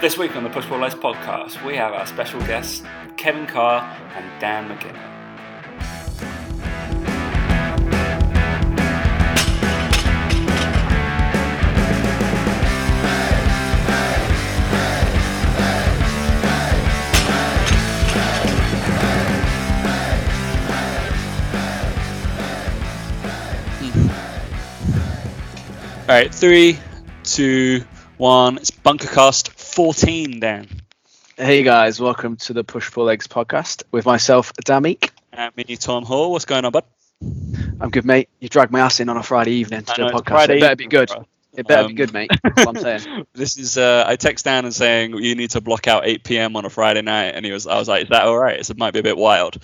This week on the Push Pull Lace podcast, we have our special guests, Kevin Carr and Dan McGinn. All right, 3, 2, 1. It's Bunkercast 14, Dan. Hey guys, welcome to the Push Pull Legs podcast with myself, Dan Meek. And me, Tom Hall. What's going on, bud? I'm good, mate. You dragged my ass in on a Friday evening to do a podcast. It better be good. It better be good, mate. That's what I'm saying. This is. I text Dan and saying you need to block out 8 p.m. on a Friday night, and I was like, "Is that all right?" It might be a bit wild. He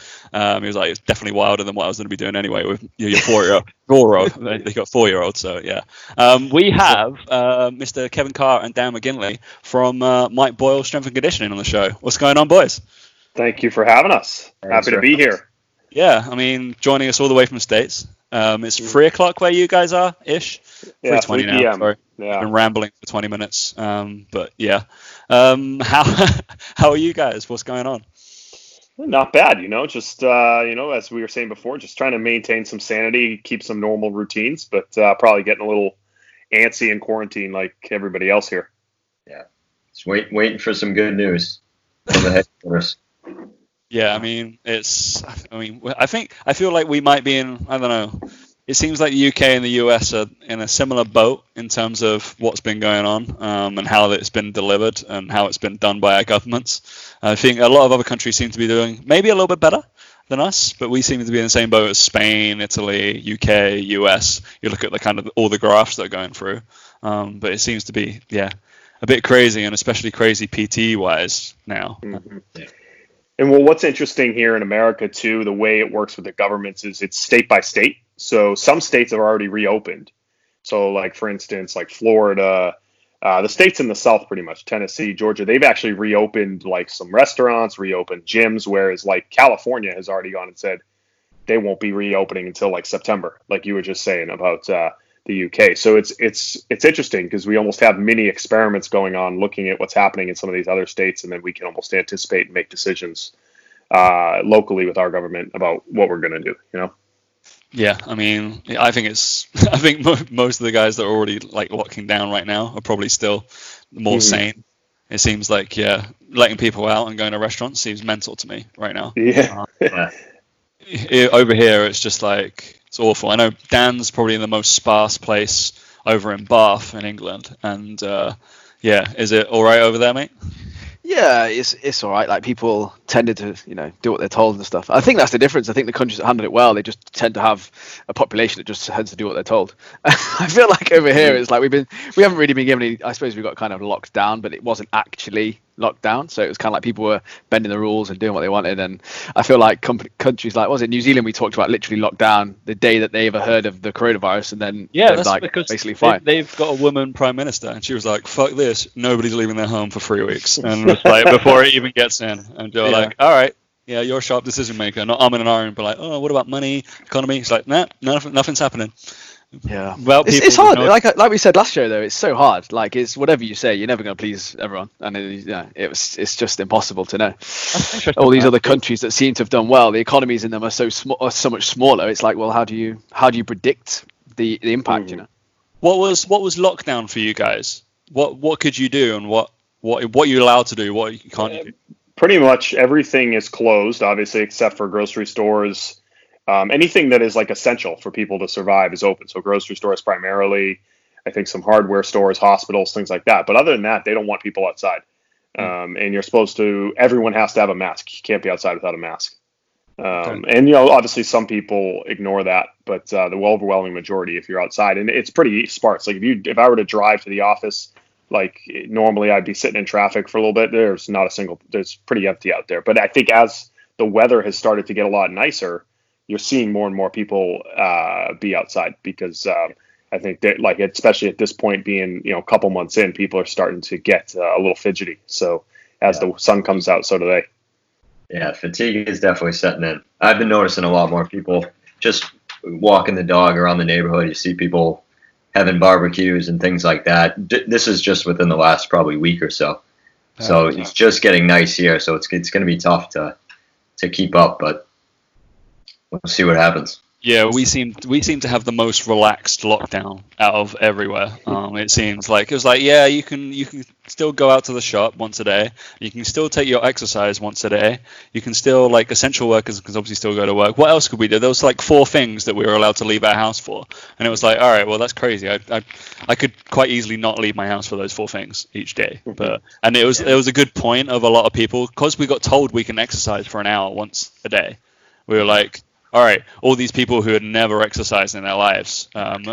was like, "It's definitely wilder than what I was going to be doing anyway." With your 4-year-old, they got 4-year-old, so yeah. We have Mr. Kevin Carr and Dan McGinley from Mike Boyle Strength and Conditioning on the show. What's going on, boys? Thank you for having us. Happy to be here. Yeah, I mean, joining us all the way from the States. It's 3 o'clock where you guys are ish. Yeah, 3:20 now. Sorry, yeah. I've been rambling for 20 minutes. But yeah, how are you guys? What's going on? Not bad, Just as we were saying before, just trying to maintain some sanity, keep some normal routines, but probably getting a little antsy in quarantine, like everybody else here. Yeah, just waiting for some good news from the headquarters. Yeah, I feel like we might be in, I don't know, it seems like the UK and the US are in a similar boat in terms of what's been going on and how it's been delivered and how it's been done by our governments. I think a lot of other countries seem to be doing maybe a little bit better than us, but we seem to be in the same boat as Spain, Italy, UK, US. You look at the kind of all the graphs that are going through, but it seems to be, a bit crazy, and especially crazy PT-wise now. Mm-hmm. Yeah. And well, what's interesting here in America, too, the way it works with the governments is it's state by state. So some states have already reopened. So like, for instance, like Florida, the states in the South, pretty much Tennessee, Georgia, they've actually reopened like some restaurants, reopened gyms, whereas like California has already gone and said they won't be reopening until like September, like you were just saying about the UK. So it's interesting because we almost have mini experiments going on, looking at what's happening in some of these other states, and then we can almost anticipate and make decisions locally with our government about what we're going to do. Yeah, I mean, I think most of the guys that are already like locking down right now are probably still more sane. It seems like letting people out and going to restaurants seems mental to me right now. Yeah, over here it's just like. It's awful. I know Dan's probably in the most sparse place over in Bath in England, and is it all right over there, mate? Yeah, it's all right. Like, people tended to do what they're told and stuff. I think that's the difference. I think the countries that handle it well, they just tend to have a population that just tends to do what they're told. I feel like over here it's like we haven't really been given any. I suppose we got kind of locked down, but it wasn't actually locked down, so it was kind of like people were bending the rules and doing what they wanted. And I feel like countries like, was it New Zealand we talked about, literally locked down the day that they ever heard of the coronavirus, and then that's like basically fine. They've got a woman prime minister, and she was like, "Fuck this, nobody's leaving their home for 3 weeks," and it's like before it even gets in, and they're like, "All right, yeah, you're a sharp decision maker, not I'm in an iron," but like, "Oh, what about money, economy?" It's like, "Nah, nothing's happening." Yeah, well, it's hard. Like we said last show, though, it's so hard. Like, it's whatever you say, you're never going to please everyone, and it's just impossible to know. All these other countries that seem to have done well, the economies in them are so much smaller. It's like, well, how do you predict the impact? What was lockdown for you guys? What could you do, and what you're allowed to do, what you can't do? Pretty much everything is closed, obviously, except for grocery stores. Anything that is like essential for people to survive is open. So grocery stores primarily, I think some hardware stores, hospitals, things like that. But other than that, they don't want people outside. And everyone has to have a mask. You can't be outside without a mask. And obviously some people ignore that, but the overwhelming majority, if you're outside, and it's pretty sparse. Like if I were to drive to the office, like normally I'd be sitting in traffic for a little bit. It's pretty empty out there. But I think as the weather has started to get a lot nicer, you're seeing more and more people be outside because I think that, like, especially at this point, being a couple months in, people are starting to get a little fidgety. So as the sun comes out, so do they. Yeah, fatigue is definitely setting in. I've been noticing a lot more people just walking the dog around the neighborhood. You see people having barbecues and things like that. This is just within the last probably week or so. So it's just getting nice here, so it's going to be tough to keep up, but we'll see what happens. Yeah, we seem to have the most relaxed lockdown out of everywhere. It seems like it was like, yeah, you can still go out to the shop once a day. You can still take your exercise once a day. You can still, like, essential workers can obviously still go to work. What else could we do? There was like 4 things that we were allowed to leave our house for, and it was like, all right, well, that's crazy. I could quite easily not leave my house for those 4 things each day. But it was a good point of a lot of people, because we got told we can exercise for an hour once a day. We were like, all right, all these people who had never exercised in their lives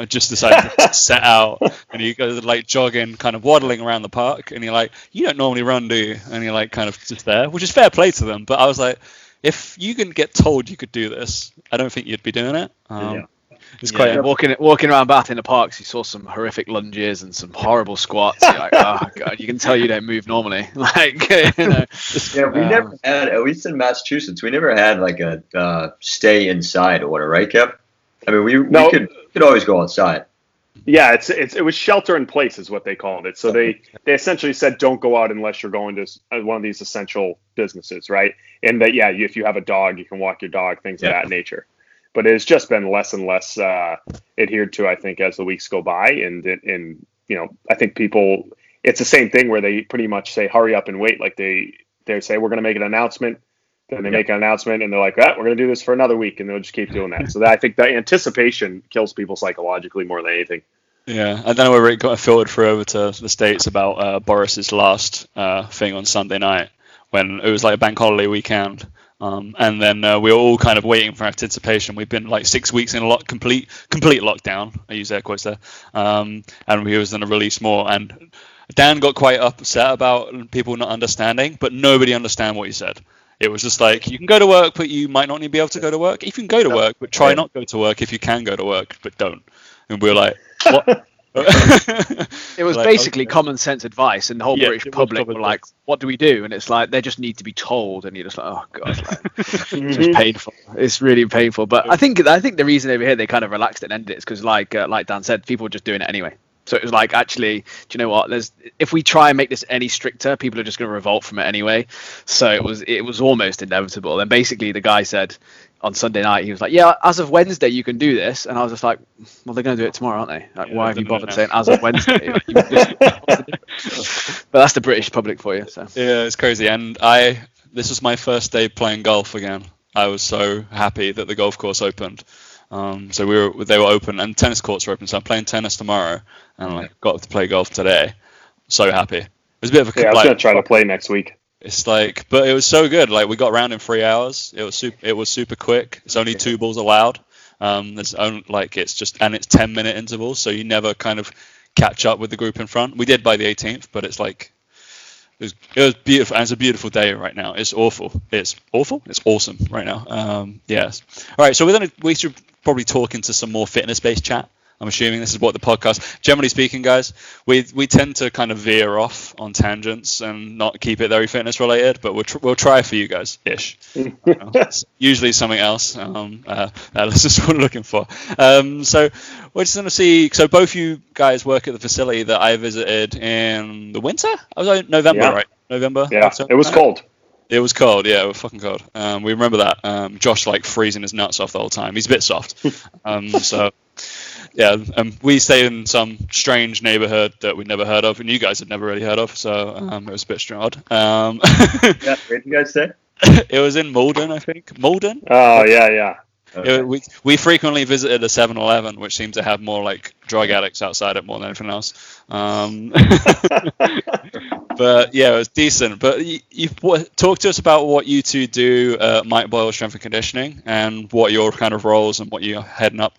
just decided to set out, and you go like jogging, kind of waddling around the park, and you're like, you don't normally run, do you? And you're like, kind of just there, which is fair play to them. But I was like, if you can get told you could do this, I don't think you'd be doing it. It's quite walking around Bath in the parks. You saw some horrific lunges and some horrible squats. You're like, oh god, you can tell you don't move normally. Like, you know. Yeah, we never had, at least in Massachusetts, we never had like a stay inside order, right, Kev? I mean, we could always go outside. Yeah, it was shelter in place is what they called it. So they essentially said don't go out unless you're going to one of these essential businesses, right? And that if you have a dog, you can walk your dog, things of that nature. But it's just been less and less adhered to, I think, as the weeks go by. And I think people, it's the same thing where they pretty much say, hurry up and wait. Like they say, we're going to make an announcement. Then they make an announcement, and they're like, we're going to do this for another week. And they'll just keep doing that. So I think the anticipation kills people psychologically more than anything. Yeah, I don't know whether it got filtered through over to the States about Boris's last thing on Sunday night, when it was like a bank holiday weekend. And then we were all kind of waiting for anticipation. We've been like 6 weeks in a complete lockdown. I use air quotes there. And we was going to release more. And Dan got quite upset about people not understanding, but nobody understand what he said. It was just like, you can go to work, but you might not need to be able to go to work. If you can go to work, but try not to go to work. If you can go to work, but don't. And we were like, what? It was like, basically common sense advice, and the whole British public were like, what do we do? And it's like, they just need to be told, and you're just like, oh god, like, it's just painful. It's really painful. But I think the reason over here they kind of relaxed and ended it is because like Dan said, people were just doing it anyway. So it was like, actually, do you know what, if we try and make this any stricter, people are just going to revolt from it anyway. So it was almost inevitable. And basically the guy said on Sunday night, he was like, as of Wednesday, you can do this. And I was just like, well, they're going to do it tomorrow, aren't they? Like, why have you bothered saying as of Wednesday? But that's the British public for you. So. Yeah, it's crazy. And this was my first day playing golf again. I was so happy that the golf course opened. So they were open, and tennis courts were open. So I'm playing tennis tomorrow, and I got to play golf today. So happy. It was a bit of a... I was going to try to play next week. It's like, but it was so good. Like, we got around in 3 hours. It was super quick. It's only 2 balls allowed. There's only, like, it's just, and it's 10-minute intervals, so you never kind of catch up with the group in front. We did by the 18th, but it's like, it was beautiful. And it's a beautiful day right now. It's awful. It's awful. It's awesome right now. Yes. All right. So we should probably talk into some more fitness-based chat. I'm assuming this is what the podcast, generally speaking, guys, we tend to kind of veer off on tangents and not keep it very fitness related, but we'll try for you guys ish. Usually something else. That's just what I'm looking for. So we're just going to see. So both you guys work at the facility that I visited in the winter. I was in November, right? November. Yeah. It was cold. It was cold, yeah, it was fucking cold. We remember that. Josh, like, freezing his nuts off the whole time. He's a bit soft. We stayed in some strange neighborhood that we'd never heard of, and you guys had never really heard of, so it was a bit strange. Yeah, where did you guys stay? It was in Malden, I think. Malden? Oh, yeah. Okay. We frequently visited a 7-Eleven, which seemed to have more, like, drug addicts outside it more than anything else. But yeah, it was decent. But talk to us about what you two do at Mike Boyle Strength and Conditioning, and what your kind of roles and what you're heading up.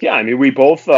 Yeah, I mean, we both,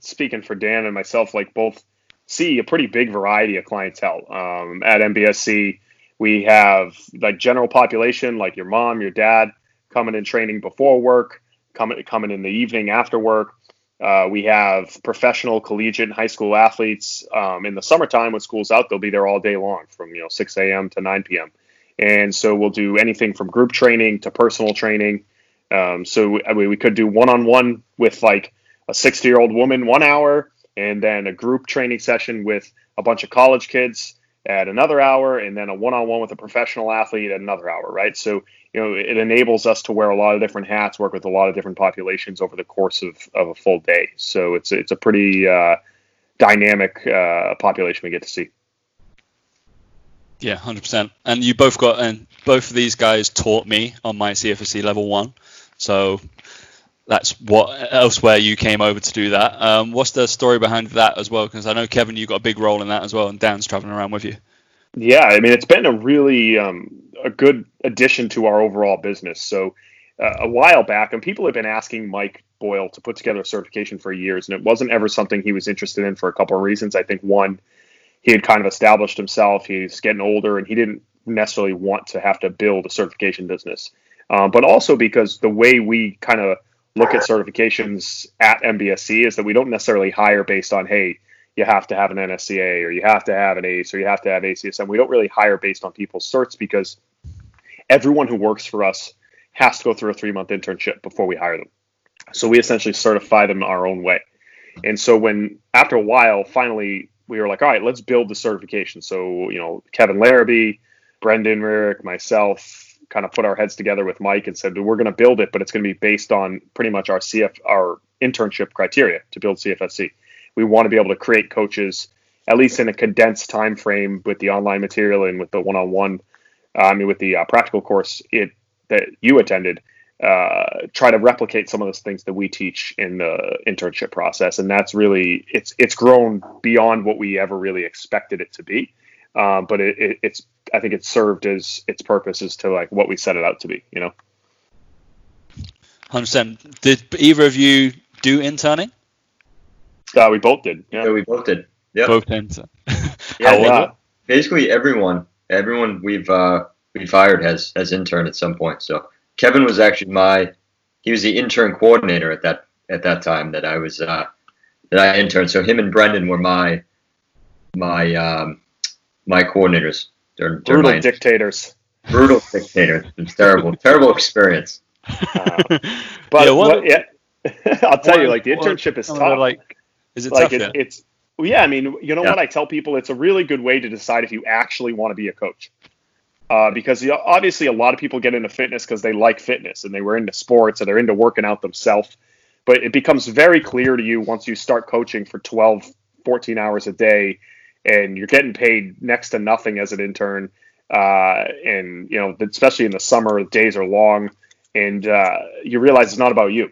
speaking for Dan and myself, like, both see a pretty big variety of clientele. At MBSC, we have, like, general population, like your mom, your dad, coming in training before work, coming in the evening after work. We have professional, collegiate, and high school athletes. In the summertime, when school's out, they'll be there all day long from 6 a.m. to 9 p.m. And so we'll do anything from group training to personal training. We could do one-on-one with, like, a 60-year-old woman 1 hour, and then a group training session with a bunch of college kids, at another hour, and then a one-on-one with a professional athlete at another hour, right? So, you know, it enables us to wear a lot of different hats, work with a lot of different populations over the course of a full day. So it's a pretty dynamic population we get to see. Yeah, 100%. And you both got, and both of these guys taught me on my CFSC level one. So that's what elsewhere you came over to do that. What's the story behind that as well? Because I know, Kevin, you got a big role in that as well, and Dan's traveling around with you. Yeah, I mean, it's been a really a good addition to our overall business. So a while back, and people have been asking Mike Boyle to put together a certification for years, and it wasn't ever something he was interested in for a couple of reasons. I think one, he had kind of established himself. He's getting older, and he didn't necessarily want to have to build a certification business. But also because the way we kind of look at certifications at MBSC is that we don't necessarily hire based on, hey, you have to have an NSCA, or you have to have an ACE, or you have to have ACSM. We don't really hire based on people's certs because everyone who works for us has to go through a 3-month internship before we hire them. So we essentially certify them our own way. And so when, after a while, finally, we were like, all right, let's build the certification. So, you know, Kevin Larrabee, Brendan Ririck, myself, kind of put our heads together with Mike and said, we're going to build it, but it's going to be based on pretty much our internship criteria to build CFSC. We want to be able to create coaches, at least in a condensed time frame, with the online material and with the one-on-one, with the practical course that you attended, try to replicate some of those things that we teach in the internship process. And that's really, it's grown beyond what we ever really expected it to be. But it's I think it's served as its purpose as to like what we set it out to be, you know. 100%. Did either of you do interning? We both did. Yeah, we both did. Yep. Both intern. Basically everyone we've hired has interned at some point. So Kevin was actually he was the intern coordinator at that time that I was that I interned. So him and Brendan were my coordinators. Brutal dictators. It's terrible, terrible experience. But yeah, I'll tell you, like the internship is tough. Is it tough? It's yeah. I mean, you know what I tell people? It's a really good way to decide if you actually want to be a coach, because obviously a lot of people get into fitness because they like fitness and they were into sports and they're into working out themselves. But it becomes very clear to you once you start coaching for 12, 14 hours a day. And you're getting paid next to nothing as an intern. And, you know, especially in the summer, the days are long and you realize it's not about you.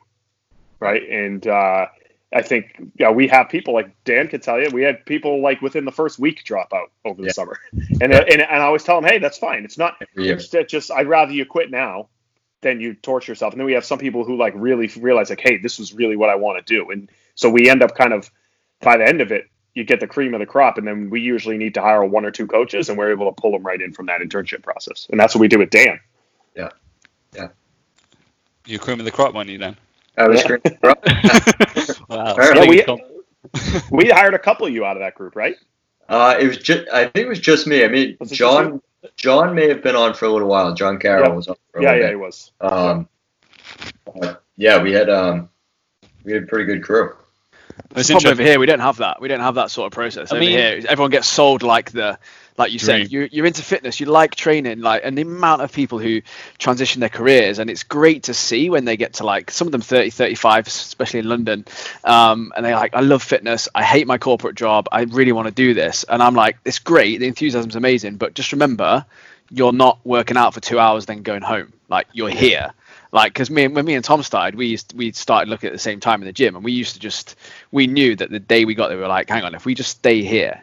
Right. And I think we have people like Dan could tell you, we had people like within the first week drop out over the summer. And I always tell them, hey, that's fine. It's not just I'd rather you quit now than you torture yourself. And then we have some people who like really realize like, hey, this was really what I want to do. And so we end up kind of by the end of it, you get the cream of the crop. And then we usually need to hire one or two coaches and we're able to pull them right in from that internship process. And that's what we did with Dan. Yeah. Yeah. You're cream of the crop, weren't you, Dan? I was cream of the crop. Wow. We hired a couple of you out of that group, right? I think it was just me. I mean, John may have been on for a little while. John Carroll was on for a little while. Yeah, he was. We had a pretty good crew. It's probably over here. We don't have that sort of process. Over here, everyone gets sold like you said, you're into fitness, you like training, like, and the amount of people who transition their careers, and it's great to see when they get to like some of them 30, 35, especially in London, and they're like, I love fitness, I hate my corporate job, I really want to do this, and I'm like, it's great, the enthusiasm's amazing, but just remember, you're not working out for 2 hours then going home, like you're here. Like, because when me and Tom started, we started looking at the same time in the gym, and we knew that the day we got there, we were like, hang on, if we just stay here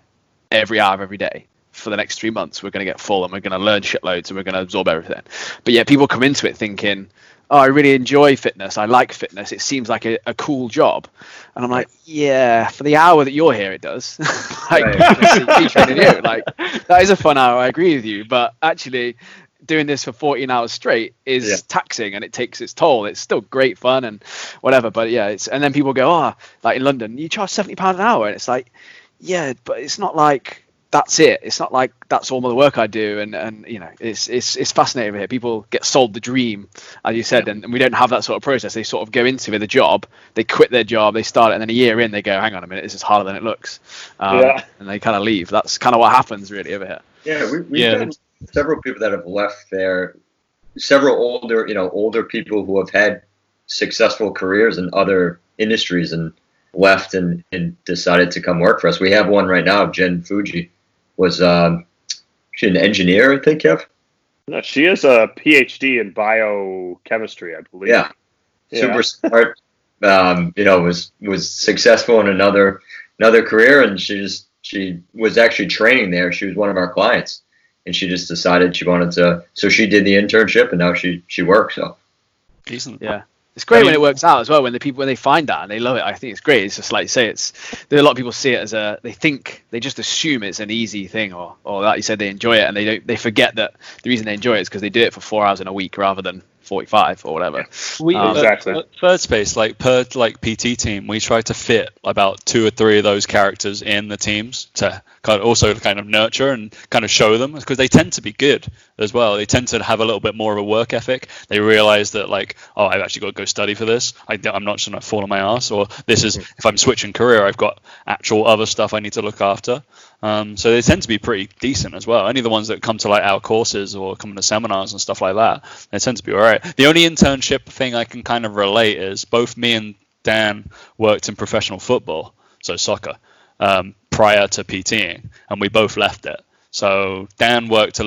every hour of every day for the next 3 months, we're going to get full and we're going to learn shitloads and we're going to absorb everything. But yeah, people come into it thinking, oh, I really enjoy fitness. I like fitness. It seems like a cool job. And I'm like, yeah, for the hour that you're here, it does. That is a fun hour. I agree with you. But actually, doing this for 14 hours straight is taxing and it takes its toll. It's still great fun and whatever, but yeah, it's, and then people go, like in London, you charge £70 an hour. And it's like, yeah, but it's not like, that's it. It's not like that's all the work I do. And you know, it's fascinating here. People get sold the dream, as you said, and we don't have that sort of process. They sort of go into the job, they quit their job, they start it, and then a year in, they go, hang on a minute, this is harder than it looks. And they kind of leave. That's kind of what happens really over here. Yeah, we've had several people that have left there, several older people who have had successful careers in other industries and left and decided to come work for us. We have one right now, Jen Fuji, was she an engineer, I think, Kev? No, she is a PhD in biochemistry, I believe. Yeah. Super smart. Was successful in another career, and she was actually training there. She was one of our clients, and she just decided she wanted to. So she did the internship, and now she works. So decent, yeah. It's great when it works out as well, when the people, when they find that and they love it. I think it's great. It's just like you say, there are a lot of people see it as they just assume it's an easy thing, or like you said, they enjoy it, and they forget that the reason they enjoy it is because they do it for 4 hours in a week rather than 45 or whatever. We exactly. At Third Space, per PT team, we try to fit about 2 or 3 of those characters in the teams to kind of nurture and kind of show them, because they tend to be good as well. They tend to have a little bit more of a work ethic. They realize that I've actually got to go study for this. I'm not just going to fall on my ass, or this is, if I'm switching career, I've got actual other stuff I need to look after. So they tend to be pretty decent as well. Only the ones that come to our courses or come to seminars and stuff like that, they tend to be all right. The only internship thing I can kind of relate is both me and Dan worked in professional football, so soccer, prior to PTing, and we both left it. So Dan worked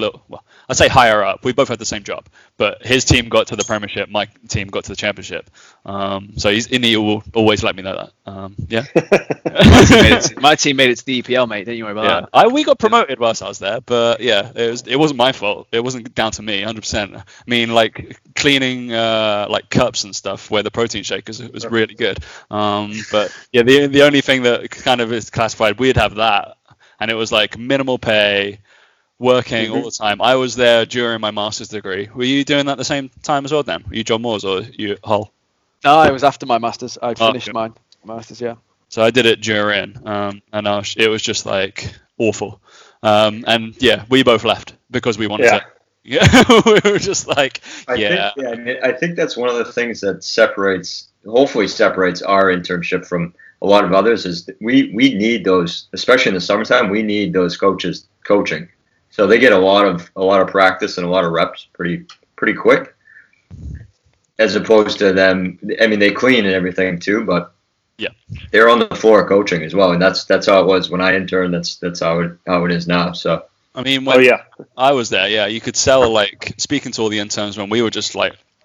I'd say higher up. We both had the same job, but his team got to the Premiership, my team got to the Championship. So he will always let me know that. My team made it to the EPL, mate. Don't you worry about that. We got promoted whilst I was there, but yeah, it wasn't my fault. It wasn't down to me, 100%. I mean, cleaning cups and stuff where the protein shakers was really good. But yeah, the only thing that kind of is classified, we'd have that, and it was minimal pay. Working all the time. I was there during my master's degree. Were you doing that at the same time as well, then? Were you John Moore's or you Hull? No, it was after my master's. I finished mine. Master's, yeah. So I did it during, and it was just awful. And yeah, we both left because we wanted to. Yeah, we were just I think that's one of the things that hopefully separates our internship from a lot of others, is we need those, especially in the summertime. We need those coaches coaching. So they get a lot of practice and a lot of reps pretty quick, as opposed to them. I mean, they clean and everything too, but yeah, they're on the floor coaching as well, and that's how it was when I interned. That's how it is now. So I mean, when I was there, you could sell speaking to all the interns when we were just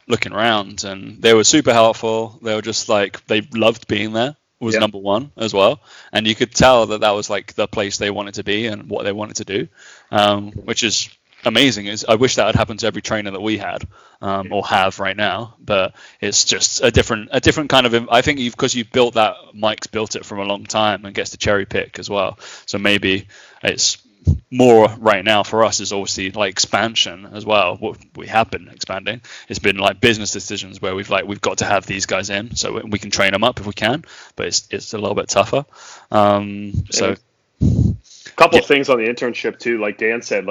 looking around, and they were super helpful. They were just they loved being there. Was number one as well, and you could tell that was the place they wanted to be and what they wanted to do, which is amazing. I wish that had happened to every trainer that we had or have right now, but it's just a different kind of. I think because you've built that, Mike's built it from a long time and gets to cherry pick as well. So maybe it's more right now for us is obviously expansion as well. What we have been expanding, it's been business decisions where we've got to have these guys in so we can train them up if we can, but it's a little bit tougher. So a couple of things on the internship too, like Dan said,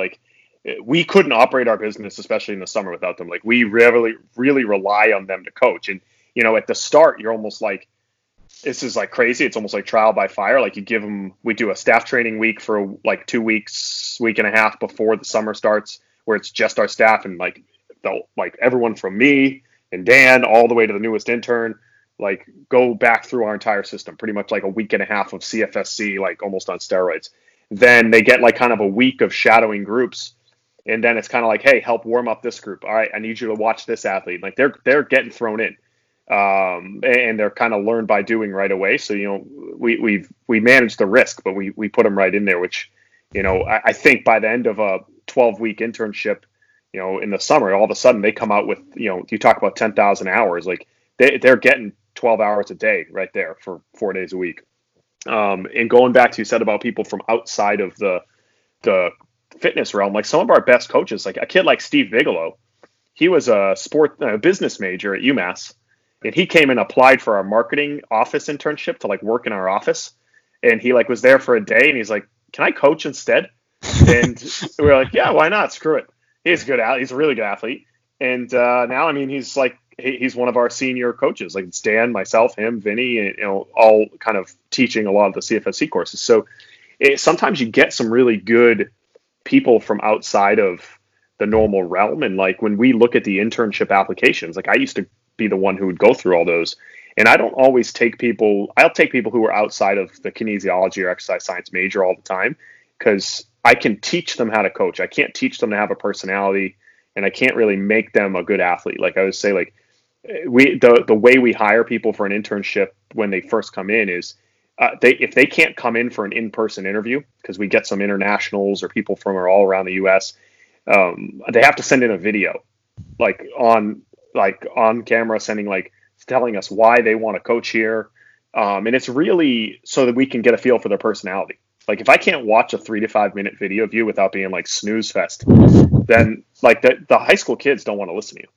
we couldn't operate our business, especially in the summer, without them. We really, really rely on them to coach. And at the start, you're almost this is crazy. It's almost trial by fire. We do a staff training week for 2 weeks, week and a half before the summer starts, where it's just our staff and everyone from me and Dan all the way to the newest intern, go back through our entire system, pretty much a week and a half of CFSC, almost on steroids. Then they get kind of a week of shadowing groups. And then it's kind of hey, help warm up this group. All right, I need you to watch this athlete. They're getting thrown in. And they're kind of learned by doing right away. So, we manage the risk, but we put them right in there, which, I think by the end of a 12-week internship, in the summer, all of a sudden they come out with, you talk about 10,000 hours, they're getting 12 hours a day right there for 4 days a week. And going back to you said about people from outside of the fitness realm, some of our best coaches, a kid like Steve Bigelow, he was a business major at UMass. And he came and applied for our marketing office internship to work in our office. And he was there for a day and he's like, can I coach instead? And we were like, yeah, why not? Screw it. He's good. He's a really good athlete. And now, I mean, he's like, he's one of our senior coaches. Like it's Dan, myself, him, Vinny, and, you know, all kind of teaching a lot of the CFSC courses. So sometimes you get some really good people from outside of the normal realm. And like when we look at the internship applications, like I used to be the one who would go through all those. And I don't always take people. I'll take people who are outside of the kinesiology or exercise science major all the time because I can teach them how to coach. I can't teach them to have a personality, and I can't really make them a good athlete. Like I always say, like the way we hire people for an internship when they first come in is if they can't come in for an in-person interview, because we get some internationals or people from all around the U.S., they have to send in a video, like on camera, sending like telling us why they want to coach here. And it's really so that we can get a feel for their personality. Like if I can't watch a 3 to 5 minute video of you without being like snooze fest, then like the high school kids don't want to listen to you.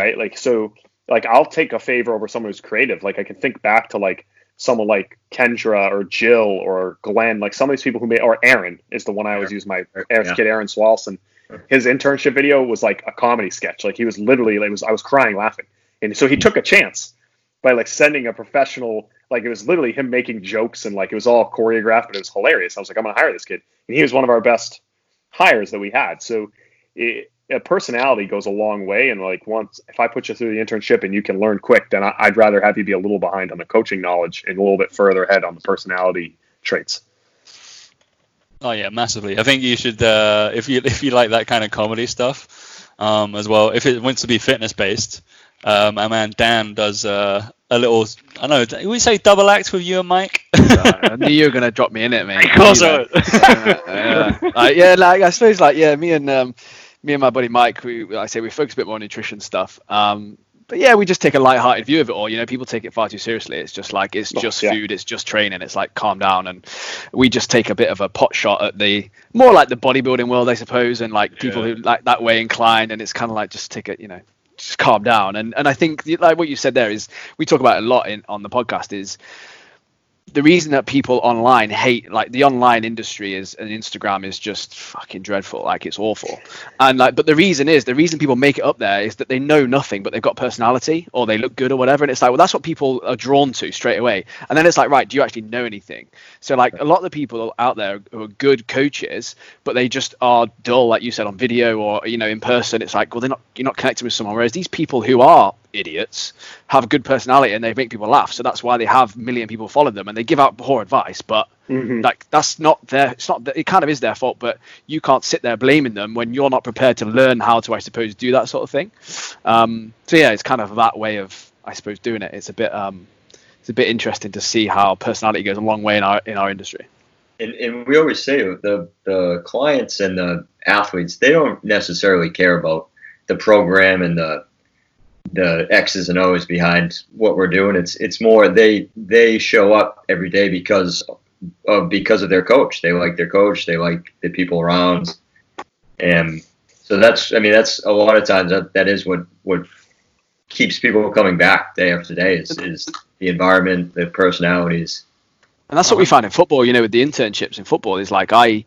Right. Like, so like, I'll take a favor over someone who's creative. Like I can think back to like someone like Kendra or Jill or Glenn, like some of these people who or Aaron is the one I always use. Kid Aaron Swalson, his internship video was like a comedy sketch. Like he was literally, I was crying laughing. And so he took a chance by like sending a professional, like it was literally him making jokes and like it was all choreographed, but it was hilarious. I was like, I'm going to hire this kid. And he was one of our best hires that we had. So a personality goes a long way. And like once, if I put you through the internship and you can learn quick, then I'd rather have you be a little behind on the coaching knowledge and a little bit further ahead on the personality traits. Oh yeah, massively. I think you should, if you like that kind of comedy stuff as well, if it wants to be fitness based, my man Dan does a little, I don't know, we say double act with you and Mike. I knew you were going to drop me in it, man. Of course I would. I suppose like, yeah, me and my buddy Mike, we focus a bit more on nutrition stuff. But yeah, we just take a lighthearted view of it all. You know, people take it far too seriously. It's just like, food. It's just training. It's like, calm down. And we just take a bit of a pot shot at the more like the bodybuilding world, I suppose. And like people who like that way inclined. And it's kind of like, just take it, you know, just calm down. And I think like what you said there is we talk about it a lot on the podcast is the reason that people online hate like the online industry is and Instagram is just fucking dreadful. Like it's awful. And like, but the reason people make it up there is that they know nothing, but they've got personality or they look good or whatever. And it's like, well, that's what people are drawn to straight away. And then it's like, right, do you actually know anything? So like a lot of the people out there who are good coaches, but they just are dull, like you said, on video or, you know, in person, it's like, well, you're not connecting with someone. Whereas these people who are idiots have a good personality and they make people laugh. So that's why they have a million people follow them and they give out poor advice, but like that's not their, it's not, it kind of is their fault, but you can't sit there blaming them when you're not prepared to learn how to, I suppose, do that sort of thing. So yeah, it's kind of that way of, I suppose, doing it. It's a bit it's a bit interesting to see how personality goes a long way in our industry. And we always say the clients and the athletes, they don't necessarily care about the program and the X's and O's behind what we're doing. It's more they show up every day because of their coach. They like their coach. They like the people around. And so that's a lot of times that is what keeps people coming back day after day is the environment, the personalities. And that's what we find in football, you know, with the internships in football is like I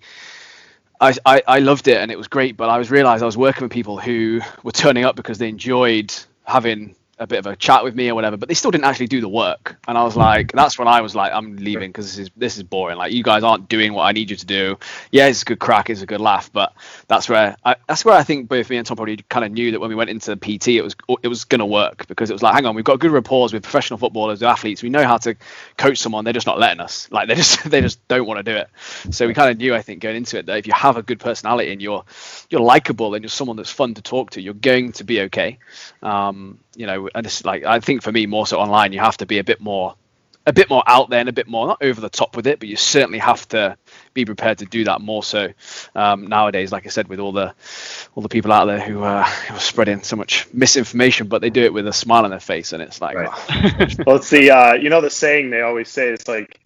loved it and it was great, but I realized I was working with people who were turning up because they enjoyed having a bit of a chat with me or whatever, but they still didn't actually do the work. And I was like, that's when I was like, I'm leaving because this is boring. Like you guys aren't doing what I need you to do. Yeah, it's a good crack, it's a good laugh, but that's where I think both me and Tom probably kind of knew that when we went into PT, it was gonna work because it was like, hang on, we've got good rapport with professional footballers, athletes. We know how to coach someone. They're just not letting us. Like they just don't want to do it. So we kind of knew, I think, going into it that if you have a good personality and you're likable and you're someone that's fun to talk to, you're going to be okay. You know, and it's like I think for me more so online, you have to be a bit more out there and a bit more not over the top with it, but you certainly have to be prepared to do that more so nowadays. Like I said, with all the people out there who are spreading so much misinformation, but they do it with a smile on their face, and it's like, right. Well, it's the you know the saying they always say is like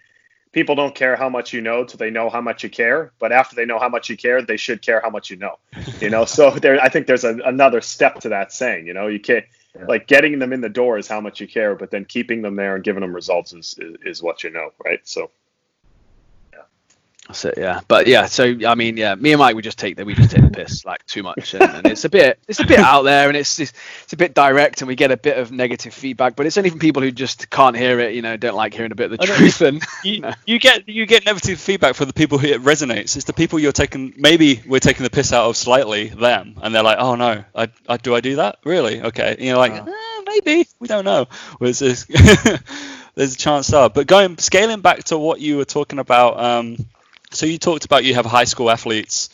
people don't care how much you know till they know how much you care, but after they know how much you care, they should care how much you know. You know, so there I think there's another step to that saying. You know, you can't. Like getting them in the door is how much you care, but then keeping them there and giving them results is what you know, right? So, yeah. That's it, yeah. But yeah, so I mean, yeah, me and Mike we just take the piss like too much, and it's a bit out there, and it's a bit direct, and we get a bit of negative feedback, but it's only from people who just can't hear it, you know, don't like hearing a bit of the truth. And you get negative feedback from the people who it resonates. It's the people you're taking, maybe we're taking the piss out of slightly, them, and they're like, oh no, I do that really? Okay, you know, like maybe we don't know. Whereas there's a chance there. But scaling back to what you were talking about. So you talked about you have high school athletes,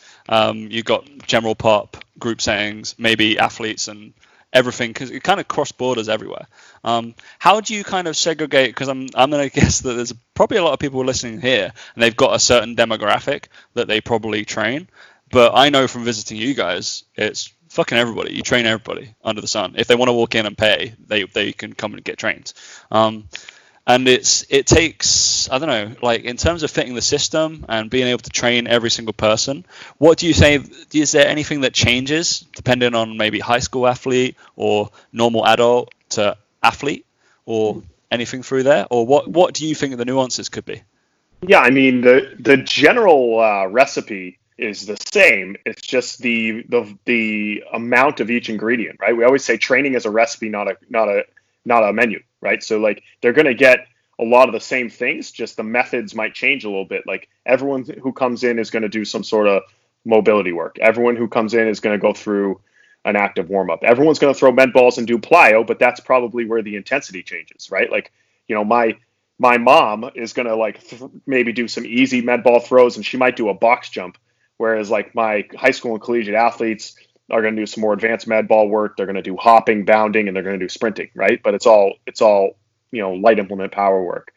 you've got general pop, group settings, maybe athletes and everything, because it kind of cross borders everywhere. How do you kind of segregate? Because I'm going to guess that there's probably a lot of people listening here, and they've got a certain demographic that they probably train. But I know from visiting you guys, it's fucking everybody. You train everybody under the sun. If they want to walk in and pay, they can come and get trained. And it takes, I don't know, like in terms of fitting the system and being able to train every single person, what do you say, is there anything that changes depending on maybe high school athlete or normal adult to athlete or anything through there? Or what do you think the nuances could be? Yeah, I mean, the general recipe is the same. It's just the amount of each ingredient, right? We always say training is a recipe, not a menu, right? So like they're going to get a lot of the same things, just the methods might change a little bit. Like everyone who comes in is going to do some sort of mobility work. Everyone who comes in is going to go through an active warm up. Everyone's going to throw med balls and do plyo, but that's probably where the intensity changes, right? Like, you know, my mom is going to like maybe do some easy med ball throws, and she might do a box jump. Whereas like my high school and collegiate athletes are going to do some more advanced med ball work. They're going to do hopping, bounding, and they're going to do sprinting, right? But it's all, you know, light implement power work.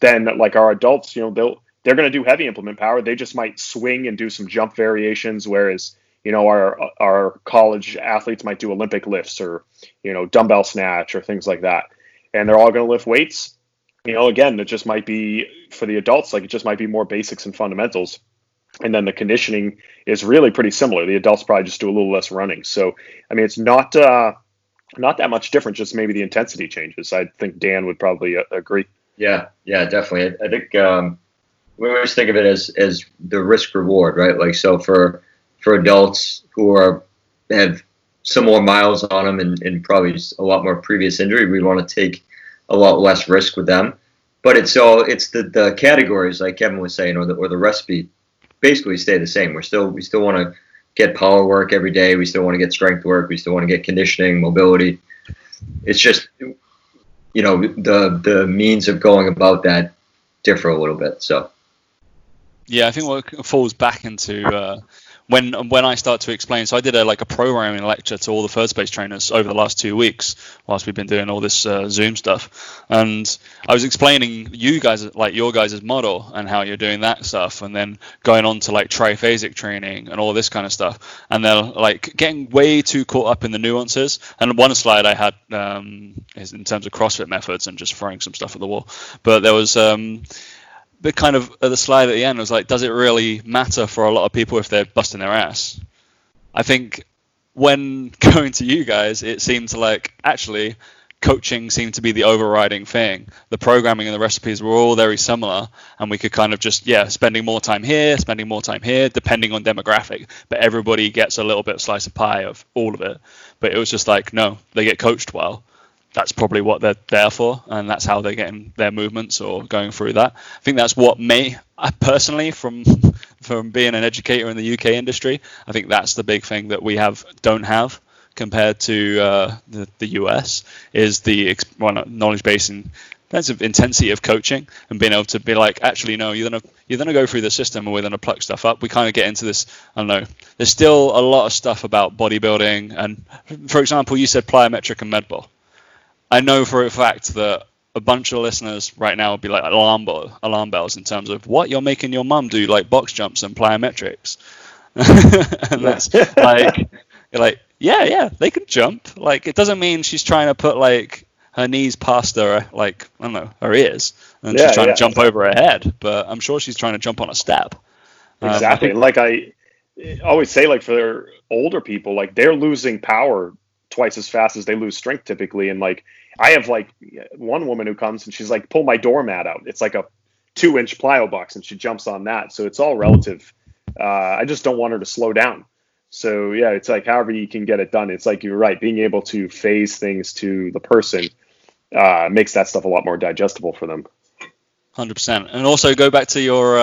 Then like our adults, you know, they're going to do heavy implement power. They just might swing and do some jump variations. Whereas, you know, our college athletes might do Olympic lifts or, you know, dumbbell snatch or things like that. And they're all going to lift weights. You know, again, it just might be for the adults, like it just might be more basics and fundamentals. And then the conditioning is really pretty similar. The adults probably just do a little less running. So, I mean, it's not that much different, just maybe the intensity changes. I think Dan would probably agree. Yeah, definitely. I think we always think of it as the risk reward, right? Like, so for adults who have some more miles on them and probably just a lot more previous injury, we want to take a lot less risk with them. But it's the categories, like Kevin was saying, or the recipe, basically stay the same. We still want to get power work every day. We still want to get strength work. We still want to get conditioning, mobility. It's just, you know, the means of going about that differ a little bit. So yeah, I think what falls back into when I start to explain. So I did a programming lecture to all the Third Space trainers over the last 2 weeks whilst we've been doing all this Zoom stuff, and I was explaining you guys like your guys' model and how you're doing that stuff, and then going on to like triphasic training and all this kind of stuff, and they're like getting way too caught up in the nuances. And one slide I had is in terms of CrossFit methods and just throwing some stuff at the wall, but there was but kind of the slide at the end was like, does it really matter for a lot of people if they're busting their ass? I think when going to you guys, it seemed to like, actually, coaching seemed to be the overriding thing. The programming and the recipes were all very similar, and we could kind of just, spending more time here, depending on demographic. But everybody gets a little bit of slice of pie of all of it. But it was just like, no, they get coached well. That's probably what they're there for, and that's how they're getting their movements or going through that. I think that's what I personally, from being an educator in the UK industry, I think that's the big thing that we don't have compared to the US, is the knowledge base and sense of intensity of coaching, and being able to be like, actually, no, you're gonna go through the system, and we're gonna pluck stuff up. We kind of get into this. I don't know. There's still a lot of stuff about bodybuilding, and for example, you said plyometric and med ball. I know for a fact that a bunch of listeners right now would be like alarm bells in terms of what you're making your mum do, like box jumps and plyometrics. And that's like, you're like, yeah, they can jump. Like, it doesn't mean she's trying to put like her knees past her, like, I don't know, her ears, and she's trying to jump over her head. But I'm sure she's trying to jump on a step. Exactly. Like I always say, like for older people, like they're losing power twice as fast as they lose strength typically. And like, I have like one woman who comes and she's like, pull my doormat out. It's like a 2-inch plyo box and she jumps on that. So it's all relative. I just don't want her to slow down. So yeah, it's like however you can get it done. It's like, you're right. Being able to phase things to the person makes that stuff a lot more digestible for them. 100%. And also go back to your,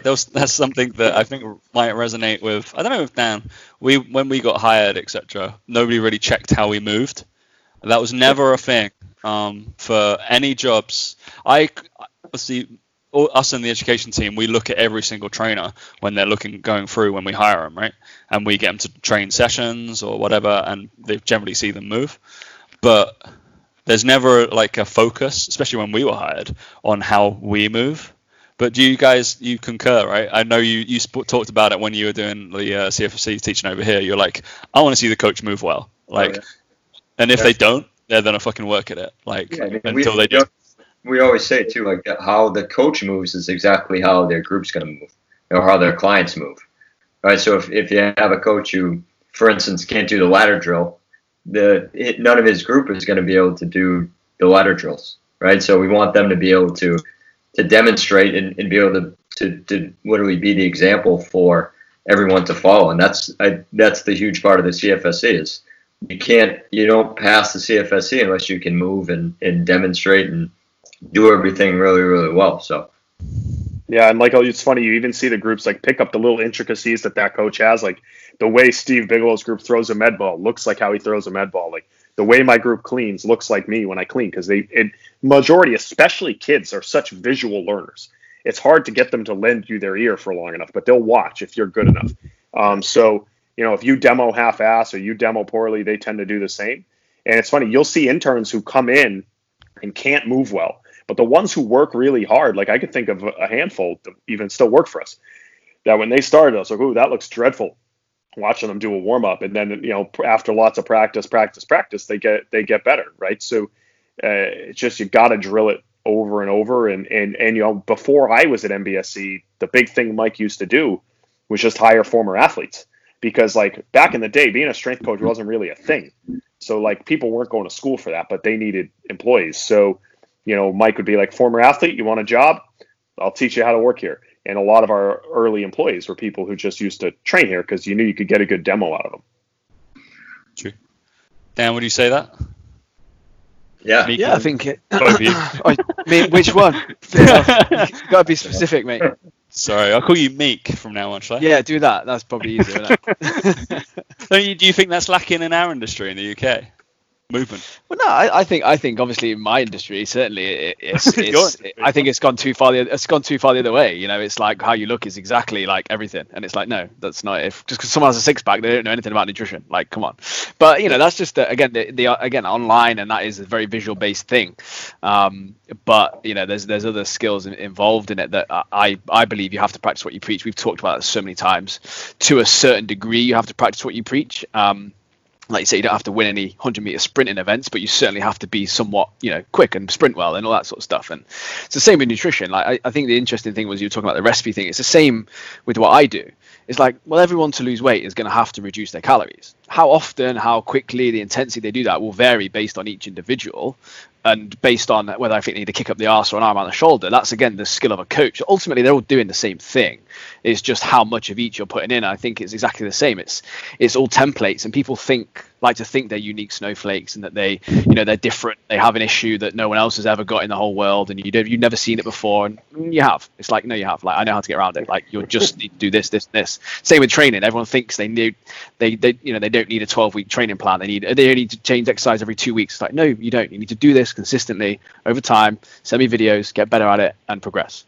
that's something that I think might resonate with, I don't know if Dan, when we got hired, etc., nobody really checked how we moved. That was never a thing for any jobs. Us in the education team, we look at every single trainer when they're going through when we hire them, right? And we get them to train sessions or whatever, and they generally see them move. But there's never like a focus, especially when we were hired, on how we move. But do you guys, you concur, right? I know you talked about it when you were doing the CFSC teaching over here. You're like, I want to see the coach move well. Like, oh, yeah. And if they don't, they're going to fucking work at it. Like, yeah, until they do. We always say too, like how the coach moves is exactly how their group's going to move or how their clients move. All right. So if you have a coach who, for instance, can't do the ladder drill, none of his group is going to be able to do the ladder drills, right? So we want them to be able to demonstrate and be able to literally be the example for everyone to follow. And that's the huge part of the CFSC is you don't pass the CFSC unless you can move and demonstrate and do everything really, really well. So yeah, and like it's funny, you even see the groups like pick up the little intricacies that coach has, like the way Steve Bigelow's group throws a med ball looks like how he throws a med ball, like the way my group cleans looks like me when I clean, because majority, especially kids, are such visual learners. It's hard to get them to lend you their ear for long enough, but they'll watch if you're good enough. So if you demo half-ass or you demo poorly, they tend to do the same. And it's funny, you'll see interns who come in and can't move well. But the ones who work really hard, like I could think of a handful that even still work for us, that when they started, I was like, ooh, that looks dreadful, watching them do a warm-up. And then, after lots of practice, they get better, right? So it's just you got to drill it over and over. And before I was at MBSC, the big thing Mike used to do was just hire former athletes. Because like back in the day, being a strength coach wasn't really a thing. So like people weren't going to school for that, but they needed employees. So Mike would be like, former athlete, you want a job? I'll teach you how to work here. And a lot of our early employees were people who just used to train here because you knew you could get a good demo out of them. True. Dan, would you say that? Yeah. I think it. Meek, which one? You've got to be specific, mate. Sorry, I'll call you Meek from now on, shall I? Yeah, do that. That's probably easier. That. Do you think that's lacking in our industry in the UK? Movement. Well, no, I think obviously in my industry certainly I think it's gone too far. It's gone too far the other way. It's like how you look is exactly like everything, and it's like no, that's not. If just because someone has a six pack, they don't know anything about nutrition. Like, come on. But that's just again online, and that is a very visual based thing. But there's other skills involved in it that I believe you have to practice what you preach. We've talked about that so many times. To a certain degree, you have to practice what you preach. Like you say, you don't have to win any 100-meter sprinting events, but you certainly have to be somewhat, quick and sprint well and all that sort of stuff. And it's the same with nutrition. Like I think the interesting thing was you were talking about the recipe thing. It's the same with what I do. It's like, well, everyone to lose weight is going to have to reduce their calories. How often, how quickly, the intensity they do that will vary based on each individual and based on whether I think they need to kick up the arse or an arm on the shoulder. That's, again, the skill of a coach. Ultimately, they're all doing the same thing. It's just how much of each you're putting in. I think it's exactly the same. It's all templates, and people like to think they're unique snowflakes and that they, they're different. They have an issue that no one else has ever got in the whole world, and you've never seen it before, and you have. It's like, no, you have. Like, I know how to get around it. Like, you'll just need to do this, this, and this. Same with training. Everyone thinks they don't need a 12-week training plan. They only need to change exercise every 2 weeks. It's like, no, you don't. You need to do this consistently over time. Send me videos, get better at it, and progress.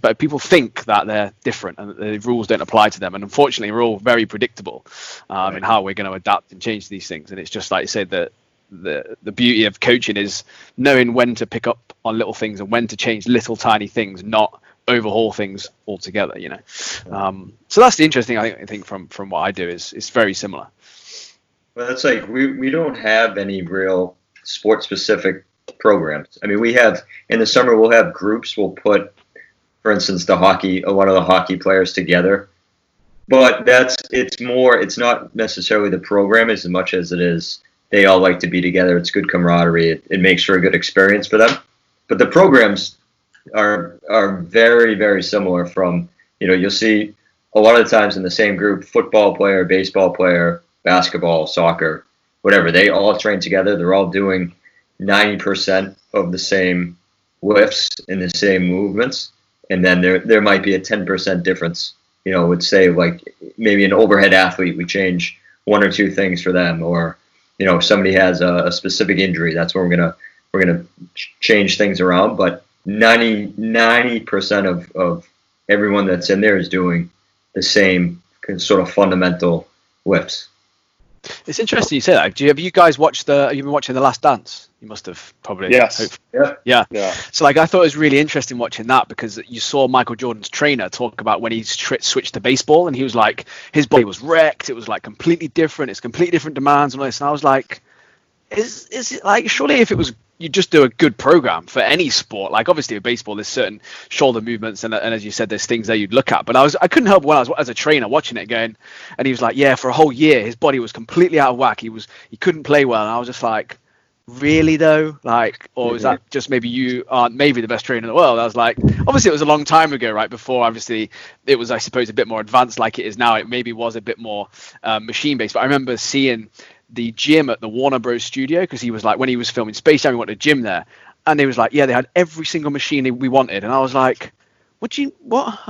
But people think that they're different and the rules don't apply to them. And unfortunately, we're all very predictable in how we're going to adapt and change these things. And it's just like you said, the beauty of coaching is knowing when to pick up on little things and when to change little tiny things, not overhaul things altogether. So that's the interesting I think from what I do is it's very similar. Well, that's like we don't have any real sport specific programs. I mean, we have in the summer we'll have groups. We'll put, for instance, one of the hockey players together, but it's not necessarily the program as much as it is they all like to be together. It's good camaraderie. It makes for a good experience for them. But the programs are very, very similar from, you know, you'll see a lot of the times in the same group, football player, baseball player, basketball, soccer, whatever, they all train together. They're all doing 90% of the same lifts and the same movements. And then there might be a 10% difference. You know, let's say like maybe an overhead athlete, we change one or two things for them, or, you know, if somebody has a specific injury, that's where we're gonna change things around. But 90% of everyone that's in there is doing the same sort of fundamental lifts. It's interesting you say that. Have you guys watched have you been watching The Last Dance? You must have probably. Yes. Yeah. So like I thought it was really interesting watching that, because you saw Michael Jordan's trainer talk about when he switched to baseball, and he was like, his body was wrecked. It was like completely different. It's completely different demands and all this. And I was like, is it like, surely if it was, you just do a good program for any sport. Like obviously with baseball, there's certain shoulder movements, and as you said, there's things that you'd look at. But I couldn't help when I was as a trainer watching it going, and he was like, yeah, for a whole year his body was completely out of whack. He couldn't play well, and I was just like, really though? Like, or is that just maybe you aren't maybe the best trainer in the world? I was like, obviously it was a long time ago, right before obviously it was, I suppose, a bit more advanced like it is now. It maybe was a bit more machine based. But I remember seeing the gym at the Warner Bros studio, because he was like, when he was filming Space Jam, we wanted a gym there, and he was like, yeah, they had every single machine we wanted. And I was like, what? I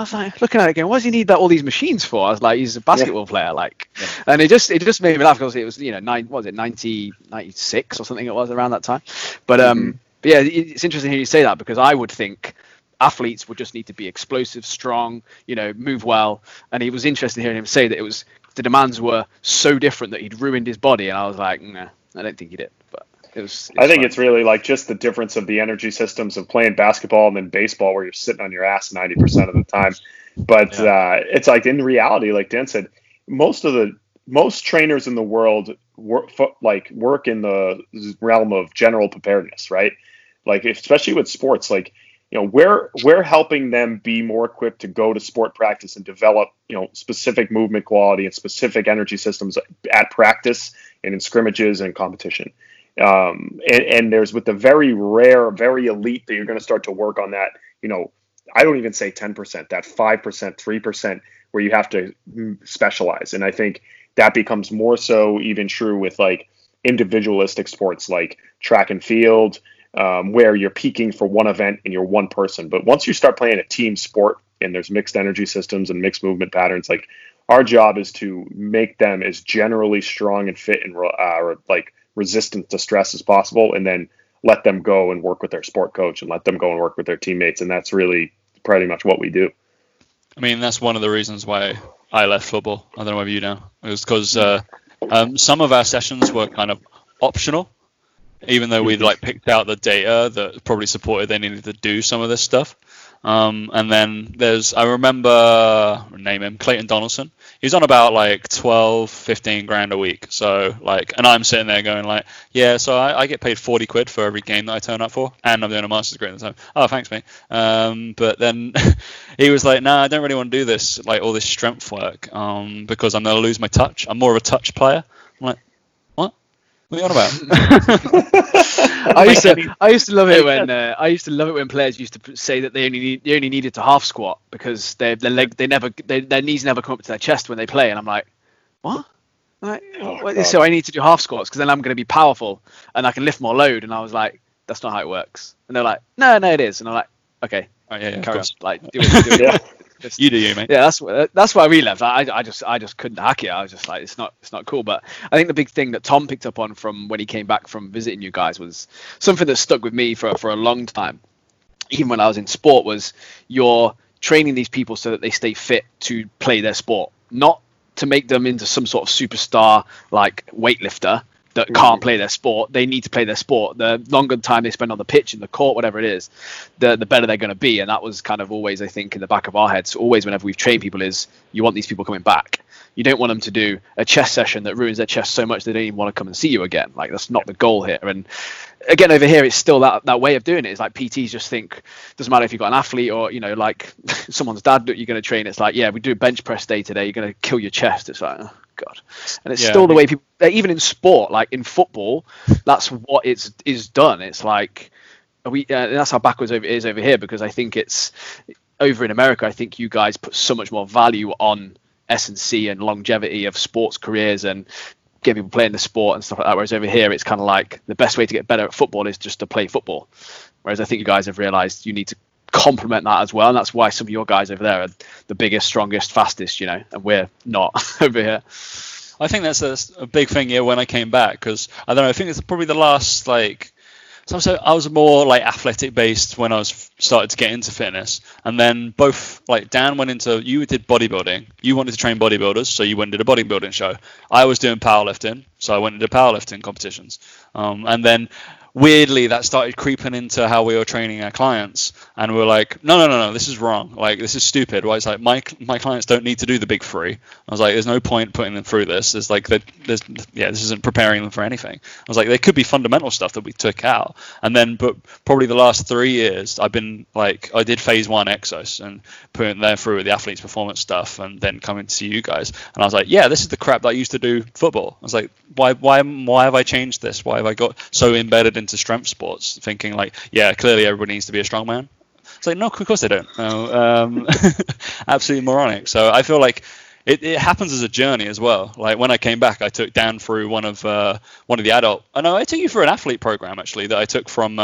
was like looking at it again, what does he need all these machines for? I was like, he's a basketball player, like. Yeah. And it just made me laugh, because it was, you know, 96 or something, it was around that time. But but yeah, it's interesting hearing you say that, because I would think athletes would just need to be explosive, strong, you know, move well. And it was interesting hearing him say that it was, the demands were so different that he'd ruined his body. And I was like, nah, I don't think he did. But I think it's really like just the difference of the energy systems of playing basketball and then baseball, where you're sitting on your ass 90% of the time. But it's like, in reality, like Dan said, most trainers in the world work in the realm of general preparedness, right? Like, especially with sports, like, you know, we're helping them be more equipped to go to sport practice and develop, you know, specific movement quality and specific energy systems at practice and in scrimmages and competition. And there's, with the very rare, very elite, that you're going to start to work on that, you know, I don't even say 10%, that 5%, 3%, where you have to specialize. And I think that becomes more so even true with like individualistic sports like track and field, where you're peaking for one event and you're one person. But once you start playing a team sport and there's mixed energy systems and mixed movement patterns, like, our job is to make them as generally strong and fit and like resistant to stress as possible, and then let them go and work with their sport coach and let them go and work with their teammates. And that's really pretty much what we do. I mean, that's one of the reasons why I left football. I don't know whether you know. It was because some of our sessions were kind of optional, even though we'd like picked out the data that probably supported they needed to do some of this stuff. And then I remember, name him, Clayton Donaldson. He's on about like 12, 15 grand a week. So like, and I'm sitting there going like, yeah, so I get paid 40 quid for every game that I turn up for, and I'm doing a master's degree at the time. Oh, thanks mate. But then he was like, nah, I don't really want to do this, like all this strength work, because I'm going to lose my touch. I'm more of a touch player. I'm like, what are you on about? I used to love it when players used to say that they only needed to half squat because their knees never come up to their chest when they play, and I'm like, what? So I need to do half squats because then I'm going to be powerful and I can lift more load. And I was like, that's not how it works. And they're like, no, it is. And I'm like, okay, right, yeah, carry on. Like, do it. Yeah. Just, you do you, mate. Yeah, that's why we left. I just couldn't hack it. I was just like, it's not cool. But I think the big thing that Tom picked up on from when he came back from visiting you guys was something that stuck with me for a long time, even when I was in sport, was you're training these people so that they stay fit to play their sport, not to make them into some sort of superstar like weightlifter that can't play their sport. They need to play their sport. The longer time they spend on the pitch, in the court, whatever it is, the better they're going to be. And that was kind of always, I think, in the back of our heads, always whenever we've trained people, is you want these people coming back. You don't want them to do a chest session that ruins their chest so much they don't even want to come and see you again. Like, that's not the goal here. And again, over here, it's still that way of doing it. It's like PTs just think, doesn't matter if you've got an athlete or, you know, like someone's dad that you're going to train. It's like, yeah, we do a bench press day today. You're going to kill your chest. It's like, oh God. And it's still the way people, even in sport, like in football, that's what is done. It's like, that's how backwards it is over here, because I think it's over in America. I think you guys put so much more value on S&C and longevity of sports careers and get people playing the sport and stuff like that. Whereas over here, it's kind of like the best way to get better at football is just to play football. Whereas I think you guys have realized you need to complement that as well. And that's why some of your guys over there are the biggest, strongest, fastest, you know, and we're not over here. I think that's a big thing here when I came back, because I don't know, I think it's probably the last, like, so I was more like athletic based when I was started to get into fitness, and then both, like, Dan went into, you did bodybuilding, you wanted to train bodybuilders, so you went and did a bodybuilding show. I was doing powerlifting, so I went and did powerlifting competitions, and then weirdly that started creeping into how we were training our clients, and we were like, no, this is wrong, like, this is stupid. Well, it's like my clients don't need to do the big three. I was like, there's no point putting them through this. It's like that, this isn't preparing them for anything. I was like, there could be fundamental stuff that we took out. And then, but probably the last 3 years I've been like, I did phase one Exos and putting them through with the athlete's performance stuff, and then coming to you guys, and I was like, yeah, this is the crap that I used to do football. I was like, why have I changed this? Why have I got so embedded into strength sports, thinking like, yeah, clearly everybody needs to be a strongman? It's like, no, of course they don't. Absolutely moronic. So I feel like it happens as a journey as well. Like when I came back, I took Dan through one of the adult. I know I took you through an athlete program actually that I took from.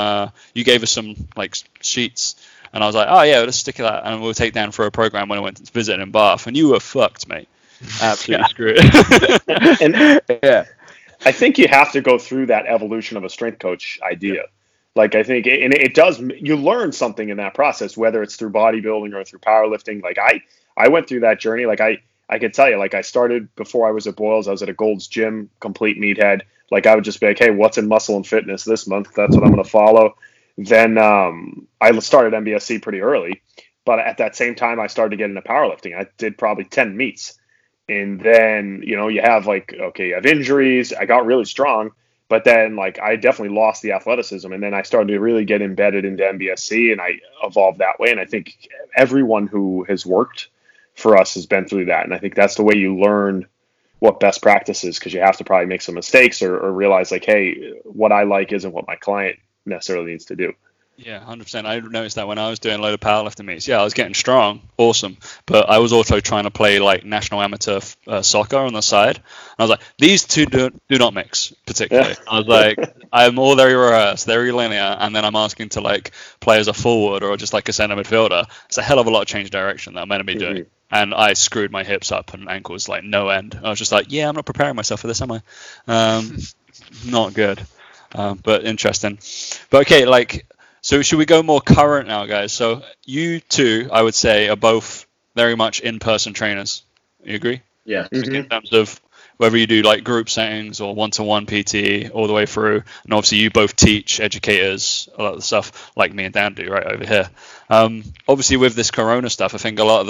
You gave us some like sheets, and I was like, oh yeah, let's stick to that, and we'll take Dan through a program when I went to visit him in Bath, and you were fucked, mate. Absolutely screwed. Yeah. I think you have to go through that evolution of a strength coach idea. Yeah. Like, I think, and it does, you learn something in that process, whether it's through bodybuilding or through powerlifting. Like I went through that journey. Like I can tell you, like I started before I was at Boyle's, I was at a Gold's Gym, complete meathead. Like I would just be like, hey, what's in muscle and fitness this month? That's what I'm going to follow. Then I started MBSC pretty early, but at that same time I started to get into powerlifting. I did probably 10 meets. And then, you know, you have like, okay, I have injuries. I got really strong, but then like I definitely lost the athleticism. And then I started to really get embedded into MBSC, and I evolved that way. And I think everyone who has worked for us has been through that. And I think that's the way you learn what best practice is, because you have to probably make some mistakes or realize like, hey, what I like isn't what my client necessarily needs to do. Yeah, 100%. I noticed that when I was doing a load of powerlifting meets. Yeah, I was getting strong, awesome, but I was also trying to play like national amateur soccer on the side. And I was like, these two do not mix particularly. Yeah. I was like, I'm all very rehearsed, very linear, and then I'm asking to like play as a forward or just like a centre midfielder. It's a hell of a lot of change direction that I'm going to be doing. And I screwed my hips up and ankles like no end. I was just like, yeah, I'm not preparing myself for this, am I? Not good, but interesting. But okay, like. So should we go more current now, guys? So you two, I would say, are both very much in-person trainers. You agree? Yeah. Mm-hmm. In terms of whether you do like group settings or one-to-one PT all the way through, and obviously you both teach educators, a lot of the stuff like me and Dan do right over here. Obviously with this Corona stuff, I think a lot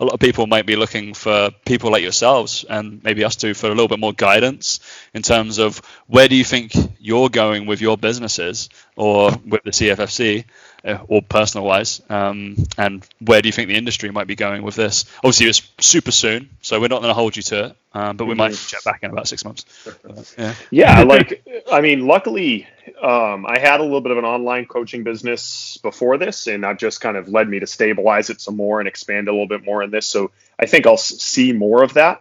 of people might be looking for people like yourselves and maybe us too for a little bit more guidance in terms of where do you think you're going with your businesses or with the CFFC or personal wise, and where do you think the industry might be going with this? Obviously it's super soon, so we're not going to hold you to it, but we might check back in about 6 months. Yeah. Like, I mean, luckily I had a little bit of an online coaching business before this, and I've just kind of led me to stabilize it some more and expand a little bit more in this. So I think I'll see more of that,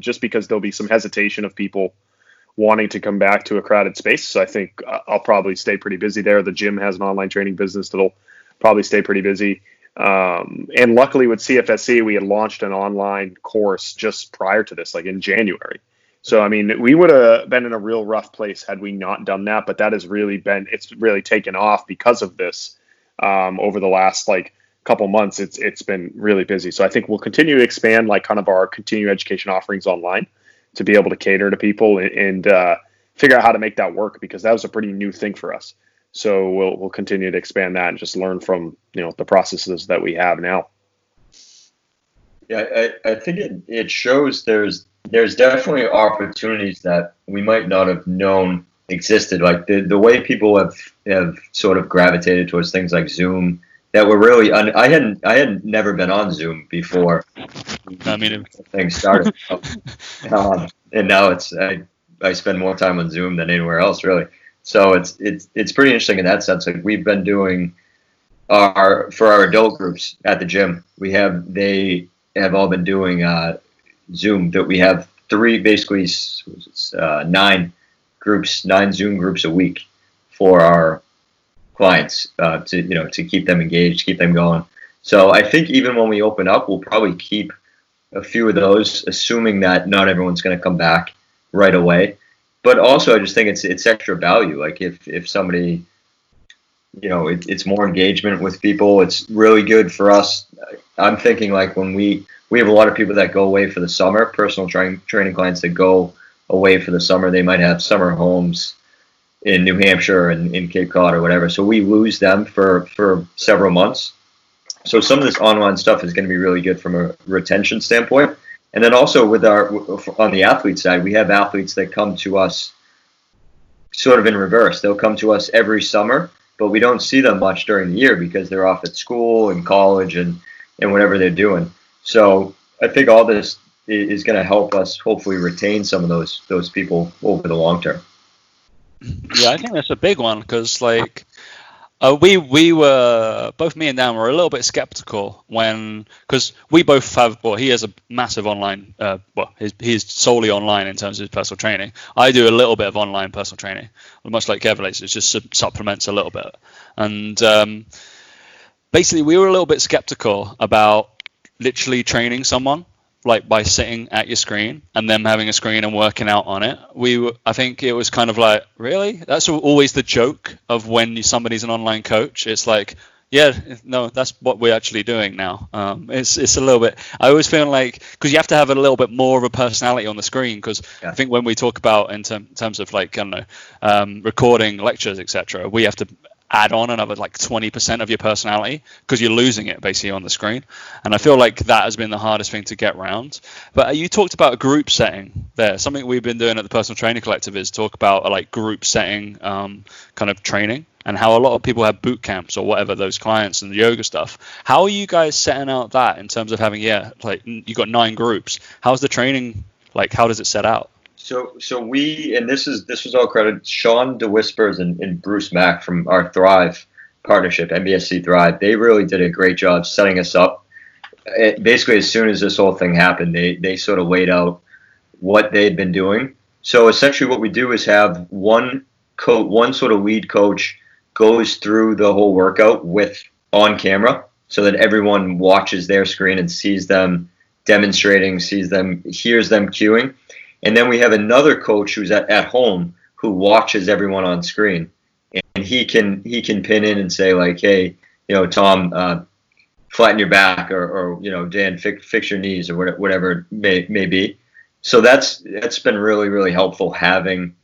just because there'll be some hesitation of people wanting to come back to a crowded space. So I think I'll probably stay pretty busy there. The gym has an online training business that'll probably stay pretty busy. And luckily with CFSC, we had launched an online course just prior to this, like in January. So, I mean, we would have been in a real rough place had we not done that, but that has really been, it's really taken off because of this over the last like couple months. It's been really busy. So I think we'll continue to expand like kind of our continuing education offerings online to be able to cater to people and figure out how to make that work, because that was a pretty new thing for us. So we'll continue to expand that and just learn from, you know, the processes that we have now. Yeah, I think it shows there's definitely opportunities that we might not have known existed. Like the way people have sort of gravitated towards things like Zoom that were really I had never been on Zoom before. I mean, things started, and now I spend more time on Zoom than anywhere else really. So it's pretty interesting in that sense. Like we've been doing for our adult groups at the gym, they have all been doing Zoom. That we have nine Zoom groups a week for our clients to keep them engaged, keep them going. So I think even when we open up, we'll probably keep a few of those, assuming that not everyone's going to come back right away. But also, I just think it's extra value. Like if somebody, it's more engagement with people. It's really good for us. I'm thinking like when we have a lot of people that go away for the summer, personal training clients that go away for the summer. They might have summer homes in New Hampshire and in Cape Cod or whatever. So we lose them for several months. So some of this online stuff is going to be really good from a retention standpoint. And then also on the athlete side, we have athletes that come to us sort of in reverse. They'll come to us every summer, but we don't see them much during the year because they're off at school and college and whatever they're doing. So I think all this is going to help us hopefully retain some of those people over the long term. Yeah, I think that's a big one because like we were, both me and Dan were a little bit skeptical because we both he has a massive online, he's solely online in terms of his personal training. I do a little bit of online personal training, much like Kevin, it just supplements a little bit. And basically we were a little bit skeptical about literally training someone like by sitting at your screen and them having a screen and working out on it. I think it was kind of like, really? That's always the joke of when somebody's an online coach. It's like, yeah, no, that's what we're actually doing now. It's a little bit, I always feel like, because you have to have a little bit more of a personality on the screen, because I think when we talk about in terms of like, I don't know, recording lectures, etc., we have to add on another like 20% of your personality because you're losing it basically on the screen. And I feel like that has been the hardest thing to get round. But you talked about a group setting there. Something we've been doing at the Personal Training Collective is talk about like group setting kind of training and how a lot of people have boot camps or whatever, those clients and the yoga stuff. How are you guys setting out that in terms of having, like you got 9 groups. How's the training, like how does it set out? So we, and this was all credit, Sean DeWhispers and Bruce Mack from our Thrive partnership, MBSC Thrive, they really did a great job setting us up. Basically, as soon as this whole thing happened, they sort of laid out what they'd been doing. So essentially what we do is have one sort of lead coach goes through the whole workout on camera so that everyone watches their screen and sees them demonstrating, hears them cueing. And then we have another coach who's at home who watches everyone on screen, and he can pin in and say like, hey, Tom, flatten your back, or Dan, fix your knees, or whatever it may be. So that's been really, really helpful having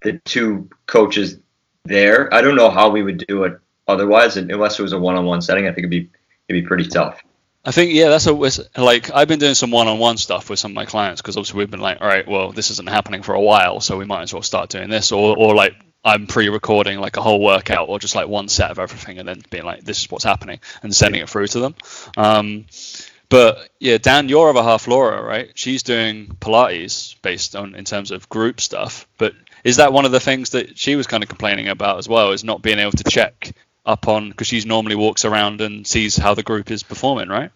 the two coaches there. I don't know how we would do it otherwise, unless it was a one-on-one setting. I think it'd be pretty tough. I think, I've been doing some one-on-one stuff with some of my clients because obviously we've been like, all right, well, this isn't happening for a while, so we might as well start doing this. Or like I'm pre-recording like a whole workout or just like one set of everything and then being like, this is what's happening and sending it through to them. But yeah, Dan, your other half, Laura, right? She's doing Pilates based on in terms of group stuff. But is that one of the things that she was kind of complaining about as well, is not being able to check up on, because she's normally walks around and sees how the group is performing, right?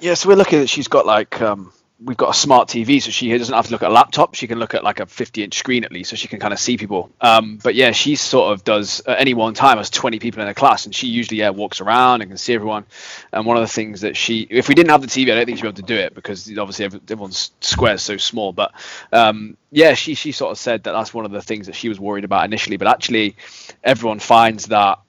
Yeah, so we're looking at, she's got like, we've got a smart TV, so she doesn't have to look at a laptop. She can look at like a 50-inch screen at least, so she can kind of see people. But yeah, she sort of does, at any one time, has 20 people in a class, and she usually walks around and can see everyone. And one of the things that if we didn't have the TV, I don't think she'd be able to do it, because obviously everyone's square is so small. But she sort of said that that's one of the things that she was worried about initially. But actually, everyone finds that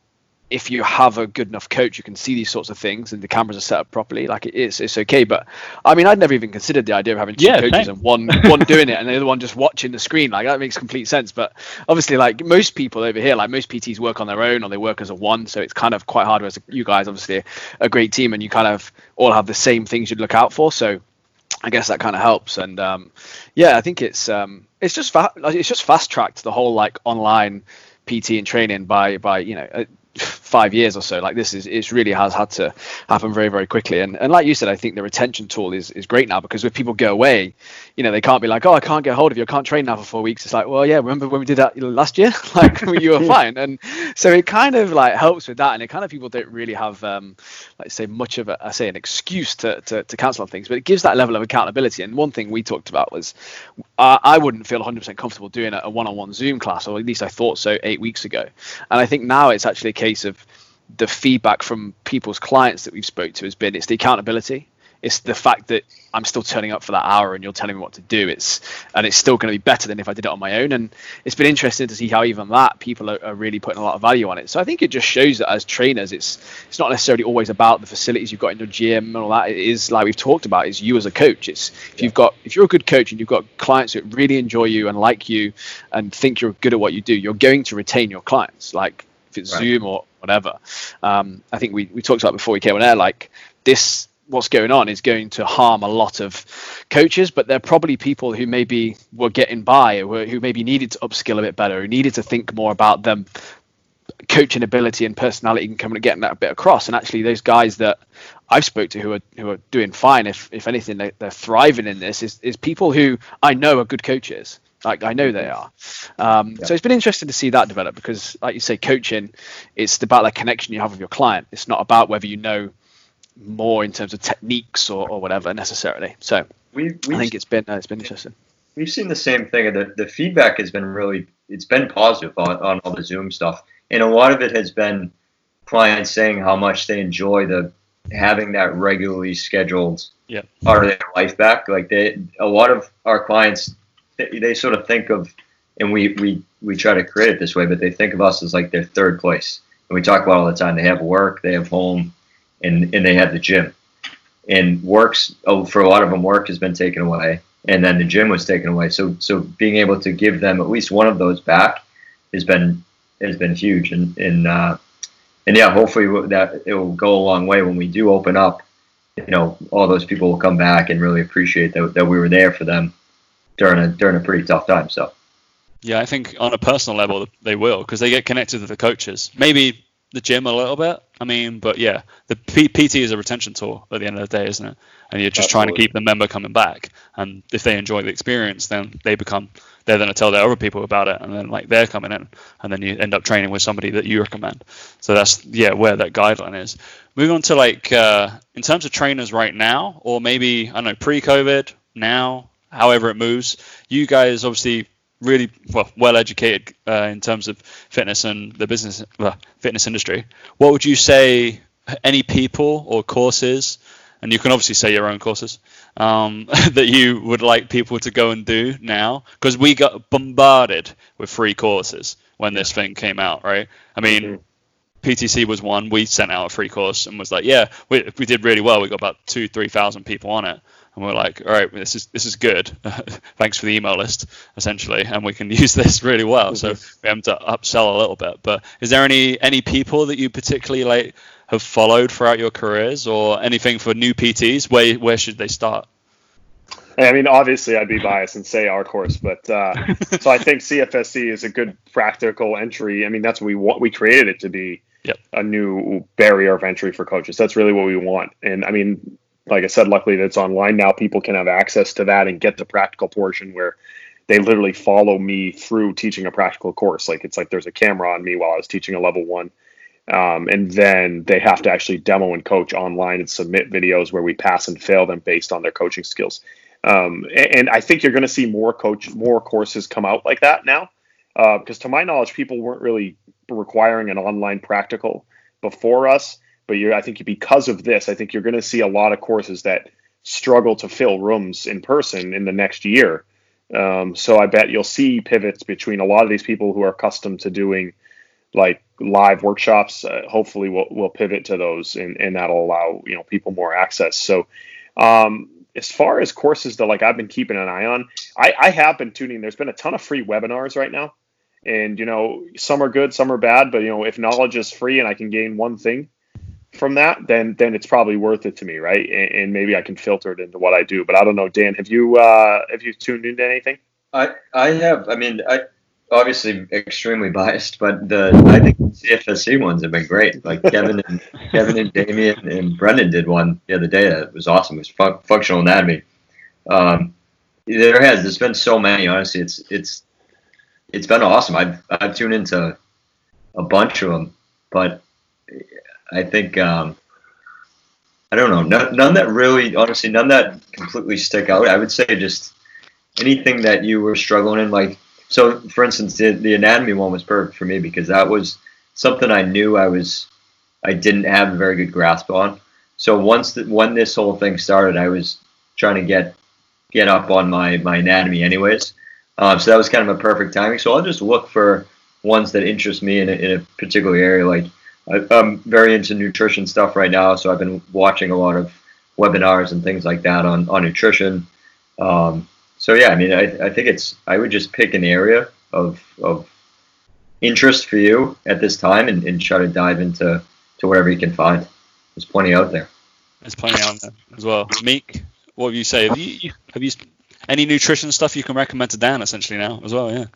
if you have a good enough coach, you can see these sorts of things and the cameras are set up properly. Like it's okay. But I mean, I'd never even considered the idea of having two coaches and one doing it and the other one just watching the screen. Like that makes complete sense. But obviously like most people over here, like most PTs work on their own or they work as a one. So it's kind of quite hard. Whereas you guys obviously are a great team and you kind of all have the same things you'd look out for. So I guess that kind of helps. And I think it's just fast tracked the whole like online PT and training by 5 years or so. Like this is, it really has had to happen very, very quickly. And like you said, I think the retention tool is great now, because if people go away, you know, they can't be like, oh, I can't get hold of you, I can't train now for 4 weeks. It's like, well, yeah, remember when we did that last year? Like you were fine. And so it kind of like helps with that. And it kind of, people don't really have, like say much of an excuse to cancel on things, but it gives that level of accountability. And one thing we talked about was I wouldn't feel 100% comfortable doing a one-on-one Zoom class, or at least I thought so 8 weeks ago. And I think now it's actually a case of the feedback from people's clients that we've spoke to has been, it's the accountability. It's the fact that I'm still turning up for that hour and you're telling me what to do. It's still going to be better than if I did it on my own. And it's been interesting to see how even that people are really putting a lot of value on it. So I think it just shows that as trainers, it's not necessarily always about the facilities you've got in your gym and all that. It is, like we've talked about, is you as a coach. It's if you're a good coach and you've got clients that really enjoy you and like you and think you're good at what you do, you're going to retain your clients. Like if it's right. Zoom or whatever. I think we talked about before we came on air, like this, what's going on is going to harm a lot of coaches, but they're probably people who maybe were getting by, or who maybe needed to upskill a bit better, who needed to think more about them coaching ability and personality and coming and getting that a bit across. And actually those guys that I've spoke to who are doing fine, if anything, they're thriving in this is people who I know are good coaches. Like I know they are. So it's been interesting to see that develop, because like you say, coaching, it's about that connection you have with your client. It's not about whether you know more in terms of techniques or whatever necessarily. So I think it's been interesting. We've seen the same thing. The feedback has been really, it's been positive on all the Zoom stuff. And a lot of it has been clients saying how much they enjoy having that regularly scheduled part of their life back. Like a lot of our clients, they sort of think of, and we try to create it this way, but they think of us as like their third place. And we talk about all the time, they have work, they have home, and they have the gym. And for a lot of them, work has been taken away, and then the gym was taken away. So being able to give them at least one of those back has been huge. And yeah, hopefully that it will go a long way when we do open up. You know, all those people will come back and really appreciate that we were there for them during a pretty tough time. So yeah, I think on a personal level they will, because they get connected to the coaches. Maybe the gym a little bit. I mean, but yeah, the PT is a retention tool at the end of the day, isn't it? And you're just trying to keep the member coming back. And if they enjoy the experience, then they're going to tell their other people about it. And then like they're coming in, and then you end up training with somebody that you recommend. So that's, where that guideline is. Moving on to in terms of trainers right now, or maybe, I don't know, pre-COVID, now, however it moves, you guys obviously really well educated in terms of fitness and the business fitness industry. What would you say any people or courses, and you can obviously say your own courses, that you would like people to go and do now? Because we got bombarded with free courses when this thing came out, right? I mean, PTC was one. We sent out a free course and was like, we did really well. We got about 2,000-3,000 people on it. And we're like, all right, this is good. Thanks for the email list, essentially, and we can use this really well. So we have to upsell a little bit. But is there any people that you particularly like have followed throughout your careers, or anything for new PTs? Where should they start? I mean, obviously, I'd be biased and say our course, but so I think CFSC is a good practical entry. I mean, that's what we created it to be, a new barrier of entry for coaches. That's really what we want. And I mean, like I said, luckily that's online now. People can have access to that and get the practical portion where they literally follow me through teaching a practical course. Like it's like there's a camera on me while I was teaching a level one. And then they have to actually demo and coach online and submit videos where we pass and fail them based on their coaching skills. And I think you're going to see more courses come out like that now, because to my knowledge, people weren't really requiring an online practical before us. But because of this, I think you're going to see a lot of courses that struggle to fill rooms in person in the next year. So I bet you'll see pivots between a lot of these people who are accustomed to doing like live workshops. Hopefully, we'll pivot to those, and that'll allow people more access. So as far as courses that I've been keeping an eye on, I have been tuning. There's been a ton of free webinars right now, and some are good, some are bad. But if knowledge is free and I can gain one thing from that, then it's probably worth it to me, right? And maybe I can filter it into what I do. But I don't know, Dan, have you tuned into anything? I have. I mean, I obviously extremely biased, but I think the CFSC ones have been great. Like Kevin and Damien and Brendan did one the other day that was awesome. It was functional anatomy. There's been so many. Honestly, it's been awesome. I've tuned into a bunch of them, but I think I don't know, none that really, honestly, none that completely stick out. I would say just anything that you were struggling in, like, so for instance, the anatomy one was perfect for me because that was something I knew I didn't have a very good grasp on. So when this whole thing started, I was trying to get up on my anatomy anyways. So that was kind of a perfect timing. So I'll just look for ones that interest me in a particular area. Like I'm very into nutrition stuff right now, so I've been watching a lot of webinars and things like that on nutrition. So yeah, I mean, I think I would just pick an area of interest for you at this time and try to dive into whatever you can find. There's plenty out there. There's plenty out there as well. Meek, what would you say? Have you any nutrition stuff you can recommend to Dan essentially now as well? Yeah.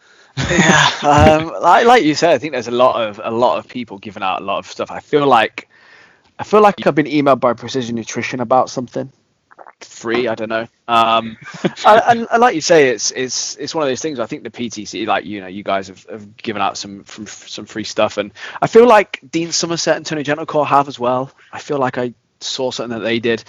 Like you said, I think there's a lot of people giving out a lot of stuff. I feel like I've been emailed by Precision Nutrition about something. Free, I don't know. And like you say, it's one of those things. I think the PTC, like, you know, you guys have given out some free stuff, and I feel like Dean Somerset and Tony Gentilcore have as well. I feel like I saw something that they did,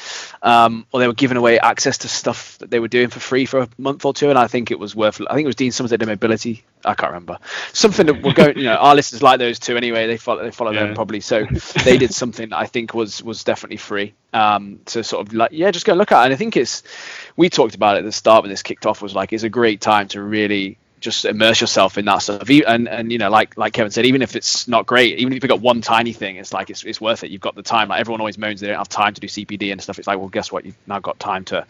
or they were giving away access to stuff that they were doing for free for a month or two, and I think it was worth. I think it was Dean Somerset did mobility. I can't remember something that we're going. You know, our listeners like those two anyway. They follow them probably. So they did something that I think was definitely free. To sort of like just go and look at it. And I think we talked about it at the start when this kicked off, was like it's a great time to really just immerse yourself in that stuff, and you know, like Kevin said, even if it's not great, even if you pick up one tiny thing, it's like it's worth it. You've got the time. Like everyone always moans they don't have time to do CPD and stuff. It's like, well, guess what? You've now got time to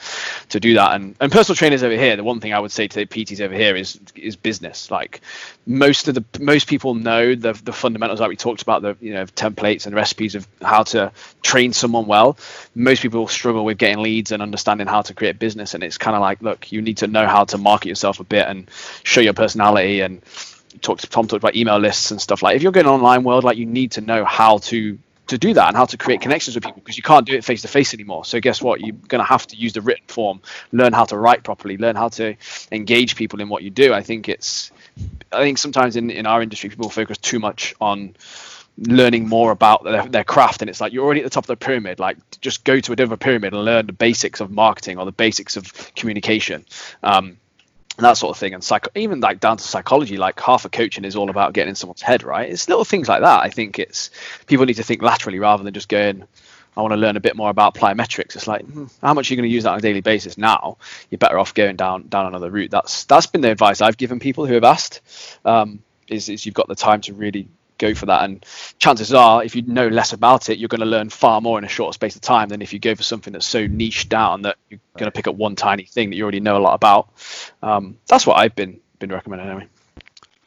do that. And personal trainers over here, the one thing I would say to the PTs over here is business. Like most people know the fundamentals, like we talked about, the templates and recipes of how to train someone well. Most people struggle with getting leads and understanding how to create business, and it's kind of like, look, you need to know how to market yourself a bit and show your personality, and Tom talked about email lists and stuff. Like if you're going online world, like you need to know how to do that and how to create connections with people, because you can't do it face to face anymore. So guess what? You're going to have to use the written form, learn how to write properly, learn how to engage people in what you do. I think sometimes in our industry, people focus too much on learning more about their craft, and it's like you're already at the top of the pyramid. Like just go to a different pyramid and learn the basics of marketing or the basics of communication. And that sort of thing, and even like down to psychology, like half of coaching is all about getting in someone's head, right? It's little things like that. I think it's people need to think laterally rather than just going, I want to learn a bit more about plyometrics. It's like, how much are you going to use that on a daily basis now? You're better off going down another route. That's been the advice I've given people who have asked, is you've got the time to really go for that, and chances are if you know less about it, you're going to learn far more in a shorter space of time than if you go for something that's so niche down that you're going to pick up one tiny thing that you already know a lot about. That's what I've been recommending anyway.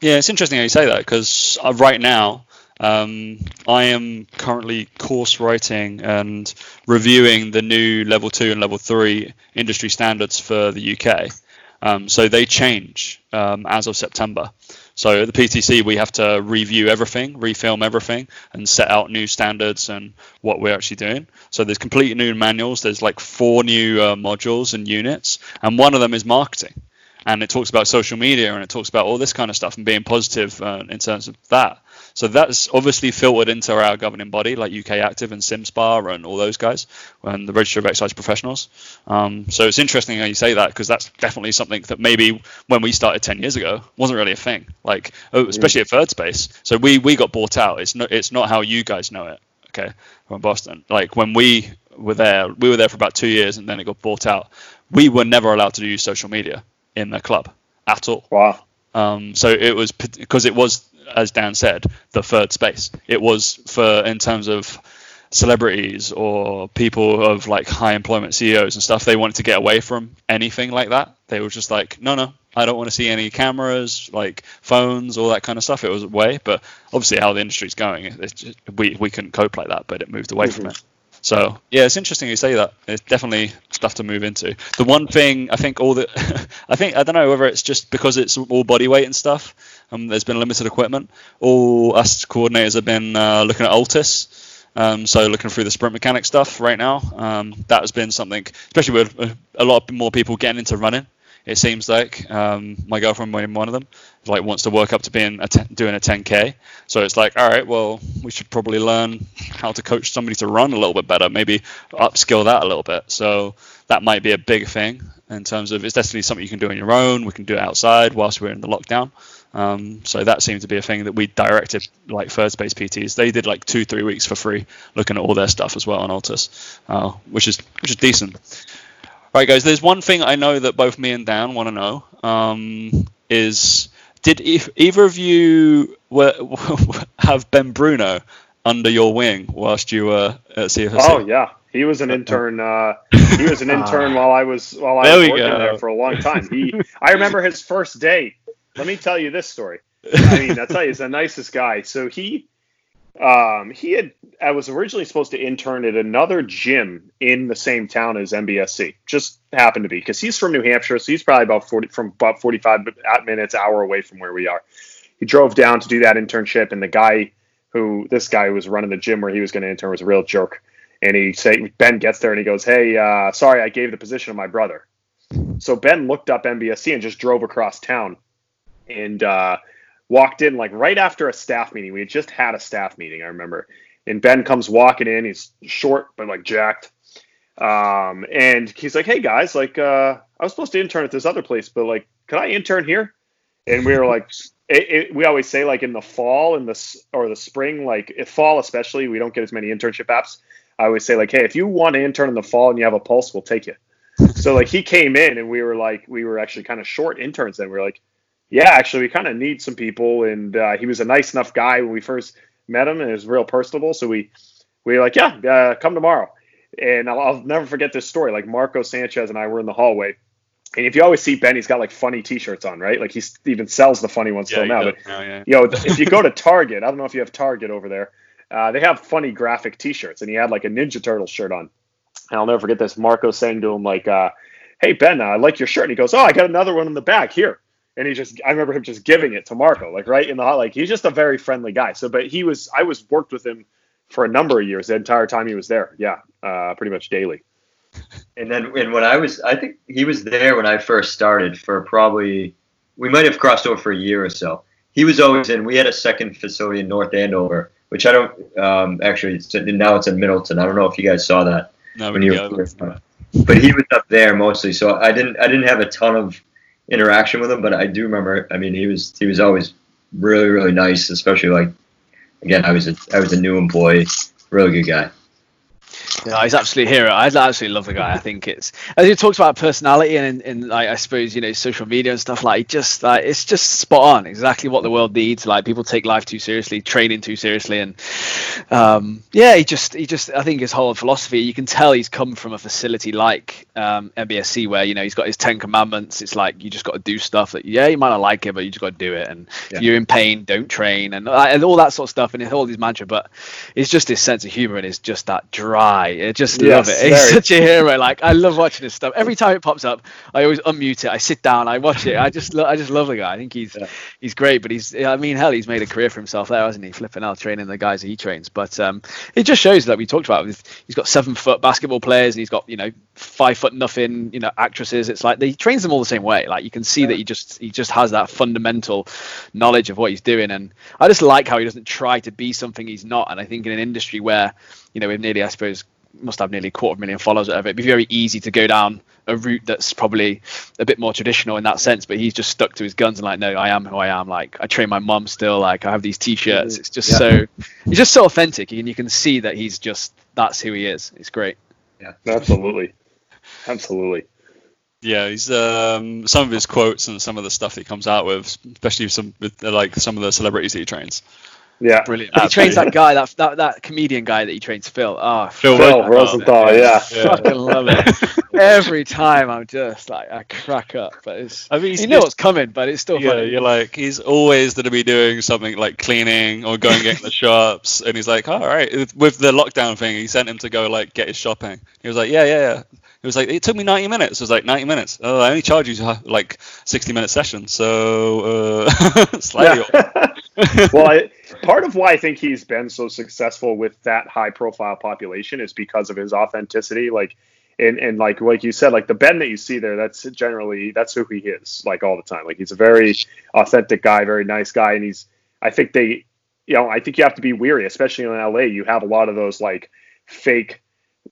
Yeah, it's interesting how you say that, because right now I am currently course writing and reviewing the new level 2 and level 3 industry standards for the UK. So they change as of September. So at the PTC, we have to review everything, refilm everything, and set out new standards and what we're actually doing. So there's complete new manuals. There's like 4 new modules and units, and one of them is marketing. And it talks about social media, and it talks about all this kind of stuff and being positive in terms of that. So that's obviously filtered into our governing body, like UK Active and SimSpa and all those guys, and the Register of Exercise Professionals. So it's interesting how you say that, because that's definitely something that maybe when we started 10 years ago wasn't really a thing, like especially at Third Space. So we got bought out. It's not how you guys know it, okay, from Boston. Like when we were there for about 2 years, and then it got bought out. We were never allowed to do social media in the club at all. Wow. So it was because it was, as Dan said, the Third Space. It was for, in terms of celebrities or people of like high employment CEOs and stuff, they wanted to get away from anything like that. They were just like, no, I don't want to see any cameras, like phones, all that kind of stuff. It was away, but obviously how the industry's going, it's just, we couldn't cope like that, but it moved away from it. So yeah, it's interesting you say that. It's definitely stuff to move into. The one thing I think all the I don't know whether it's just because it's all body weight and stuff. There's been limited equipment. All us coordinators have been looking at Altus. So looking through the sprint mechanic stuff right now. That has been something, especially with a lot more people getting into running. It seems like my girlfriend, one of them, like wants to work up to being doing a 10K. So it's like, all right, well, we should probably learn how to coach somebody to run a little bit better, maybe upskill that a little bit. So that might be a big thing in terms of it's definitely something you can do on your own. We can do it outside whilst we're in the lockdown. So that seemed to be a thing that we directed, like Third Space PTs. They did like 2-3 weeks for free, looking at all their stuff as well on Altus, which is decent. All right, guys, there's one thing I know that both me and Dan want to know is did either of you have Ben Bruno under your wing whilst you were at CFSC? Oh yeah, he was an intern. He was an intern while I was working there for a long time. I remember his first day. Let me tell you this story. I mean, I'll tell you, he's the nicest guy. So I was originally supposed to intern at another gym in the same town as MBSC. Just happened to be because he's from New Hampshire, so he's probably about 45 minutes, hour away from where we are. He drove down to do that internship, and the guy who was running the gym where he was going to intern was a real jerk. And Ben gets there and he goes, "Hey, sorry, I gave the position to my brother." So Ben looked up MBSC and just drove across town and walked in like right after a staff meeting. We had just had a staff meeting, I remember. And Ben comes walking in. He's short, but like jacked. And he's like, "Hey guys, like, I was supposed to intern at this other place, but like, could I intern here?" And we were like, we always say like in the fall or the spring, like if fall, especially, we don't get as many internship apps. I always say like, "Hey, if you want to intern in the fall and you have a pulse, we'll take you." So like he came in and we were actually kind of short interns. And we were like, "Yeah, actually we kind of need some people." And he was a nice enough guy when we first met him, and it was real personable. So we were like, "Yeah, come tomorrow." And I'll never forget this story. Like Marco Sanchez and I were in the hallway, and if you always see Ben, he's got like funny t-shirts on, right? Like he even sells the funny ones still now. But you know, if you go to Target, I don't know if you have Target over there, they have funny graphic t-shirts, and he had like a Ninja Turtle shirt on. And I'll never forget this. Marco saying to him like, "Hey Ben, I like your shirt," and he goes, "Oh, I got another one in the back here." And I remember him just giving it to Marco, like right in the hot, like he's just a very friendly guy. So, but I worked with him for a number of years, the entire time he was there. Yeah. Pretty much daily. And then I think he was there when I first started for probably, we might've crossed over for a year or so. He was always in, we had a second facility in North Andover, which I don't, now it's in Middleton. I don't know if you guys saw that. No, when but he was up there mostly. So I didn't have a ton of interaction with him, but I do remember, I mean, he was always really, really nice, especially like, again, I was a new employee, really good guy. No, he's absolutely a hero. I absolutely love the guy. I think it's, as you talked about personality and like, I suppose, you know, social media and stuff, like just like, it's just spot on, exactly what the world needs. Like people take life too seriously, training too seriously. And he just, I think his whole philosophy, you can tell he's come from a facility like MBSC where, you know, he's got his 10 commandments. It's like, you just got to do stuff that, yeah, you might not like it, but you just got to do it. And if you're in pain, don't train and all that sort of stuff. And it's all his mantra, but it's just his sense of humor and it's just that drive. I just love it. He's such a hero. Like I love watching his stuff. Every time it pops up, I always unmute it. I sit down. I watch it. I just love the guy. I think he's great. But he's made a career for himself there, hasn't he? Flipping out, training the guys that he trains. But it just shows that we talked about. He's got 7-foot basketball players, and he's got 5-foot nothing, actresses. It's like he trains them all the same way. Like you can see that he just has that fundamental knowledge of what he's doing. And I just like how he doesn't try to be something he's not. And I think in an industry where we've nearly, I suppose, must have nearly 250,000 followers out of it, it'd be very easy to go down a route that's probably a bit more traditional in that sense, but he's just stuck to his guns and like, no, I am who I am. Like I train my mom still, like I have these t-shirts. It's just so, he's just so authentic, and you can see that he's just, that's who he is. It's great. Yeah, absolutely. Absolutely. Yeah, he's some of his quotes and some of the stuff he comes out with, especially with some of the celebrities that he trains. Yeah, brilliant. He trains that guy, that comedian guy that he trains, Phil. Oh, Phil Rosenthal, yeah. Fucking love it. Every time I'm just like, I crack up, but it's, I mean, you know what's coming, but it's still funny. You're like, he's always going to be doing something like cleaning or going get in the shops, and he's like, all right, with the lockdown thing, he sent him to go like get his shopping. He was like, yeah. It was like, it took me 90 minutes. It was like 90 minutes. Oh, I only charge you like 60-minute session. So slightly. Yeah. Well, part of why I think he's been so successful with that high-profile population is because of his authenticity. Like, and like you said, like the Ben that you see there, that's who he is. Like all the time. Like he's a very authentic guy, very nice guy, and I think you have to be wary, especially in LA. You have a lot of those like fake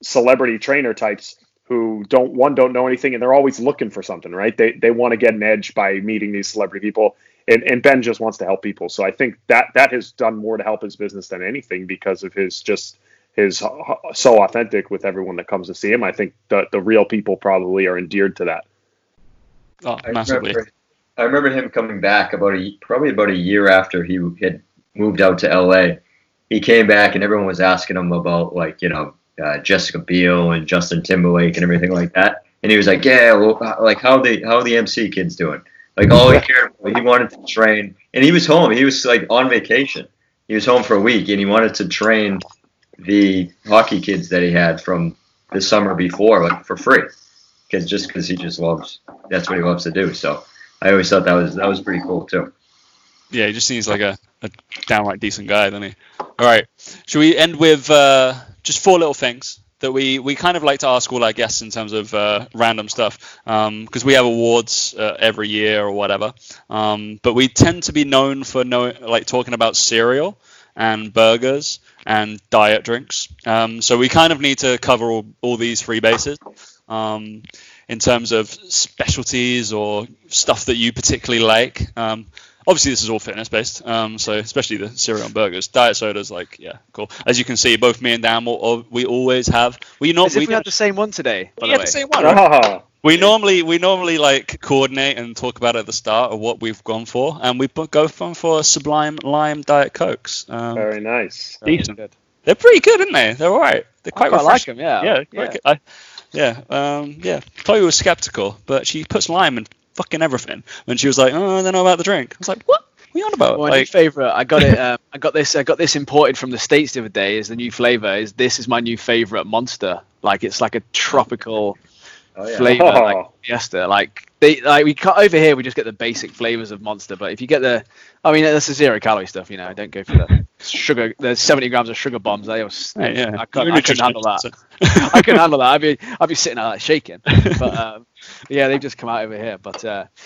celebrity trainer types who don't know anything, and they're always looking for something, right? They want to get an edge by meeting these celebrity people, and Ben just wants to help people. So I think that has done more to help his business than anything because of his so authentic with everyone that comes to see him. I think the real people probably are endeared to that. Oh, massively. I remember him coming back probably about a year after he had moved out to LA. He came back and everyone was asking him about Jessica Biel and Justin Timberlake and everything like that, and he was like, "Yeah, well, like how the MC kids doing?" Like all he cared about, he wanted to train, and he was home. He was like on vacation. He was home for a week, and he wanted to train the hockey kids that he had from the summer before, like for free, because he just loves. That's what he loves to do. So I always thought that was pretty cool too. Yeah, he just seems like a downright decent guy, doesn't he? All right, should we end with? Just four little things that we kind of like to ask all our guests in terms of random stuff, because we have awards every year or whatever. But we tend to be known for talking about cereal and burgers and diet drinks. So we kind of need to cover all these three bases in terms of specialties or stuff that you particularly like. Obviously, this is all fitness-based, so especially the cereal and burgers. Diet sodas, cool. As you can see, both me and Dan, we always have... We had the same one today. We had the same one, right? Oh. We normally coordinate and talk about at the start of what we've gone for, and we go for Sublime Lime Diet Cokes. Very nice. Decent. They're pretty good, aren't they? They're all right. They're quite refreshing. I like them, yeah. Chloe was skeptical, but she puts lime in fucking everything, and she was like, "Oh, I don't know about the drink." I was like, "What? What are you on about?" My new favorite. I got it. I got this imported from the States the other day. Is the new flavor? This is my new favorite Monster? Like it's like a tropical flavor, like Fiesta. Like we cut over here. We just get the basic flavors of Monster, but if you get that's the zero calorie stuff. I don't go for the sugar. There's 70 grams of sugar bombs. I couldn't handle that. I couldn't handle that. I'd be sitting out like shaking. But they've just come out over here. But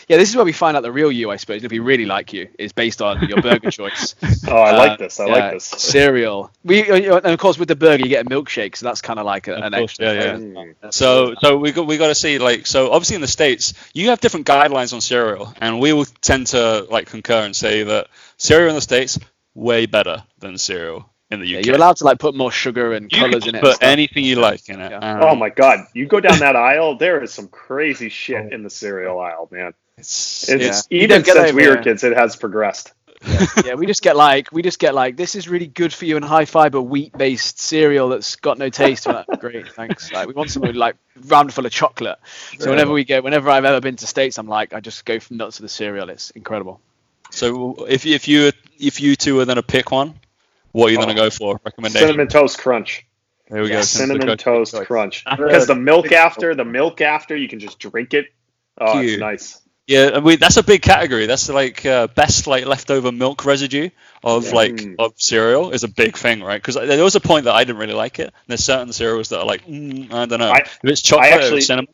this is where we find out the real you, I suppose. If we really like you, is based on your burger choice. Oh, I like this. Like this cereal. And of course with the burger you get a milkshake, so that's kind of like an extra. Yeah, yeah. So we got to see so obviously in the States you have different guidelines on cereal, and we will tend to concur and say that cereal in the States way better than cereal in the UK. Yeah, you're allowed to put more sugar and colors in it. Put anything you like in it. Yeah. Oh my God! You go down that aisle, there is some crazy shit in the cereal aisle, man. It's even since we were kids, it has progressed. Yeah, we just get this is really good for you and high fiber wheat based cereal that's got no taste. Great, thanks. We want something round full of chocolate. So whenever I've ever been to States, I'm I just go from nuts to the cereal. It's incredible. So if you two were going to pick one, what are you going to go for? Recommendation? Cinnamon Toast Crunch. There we go. Cinnamon Toast Crunch. Because the milk after, you can just drink it. Oh, it's nice. Yeah, that's a big category. That's best leftover milk residue of cereal is a big thing, right? Because there was a point that I didn't really like it. And there's certain cereals that are I don't know. If it's chocolate or cinnamon.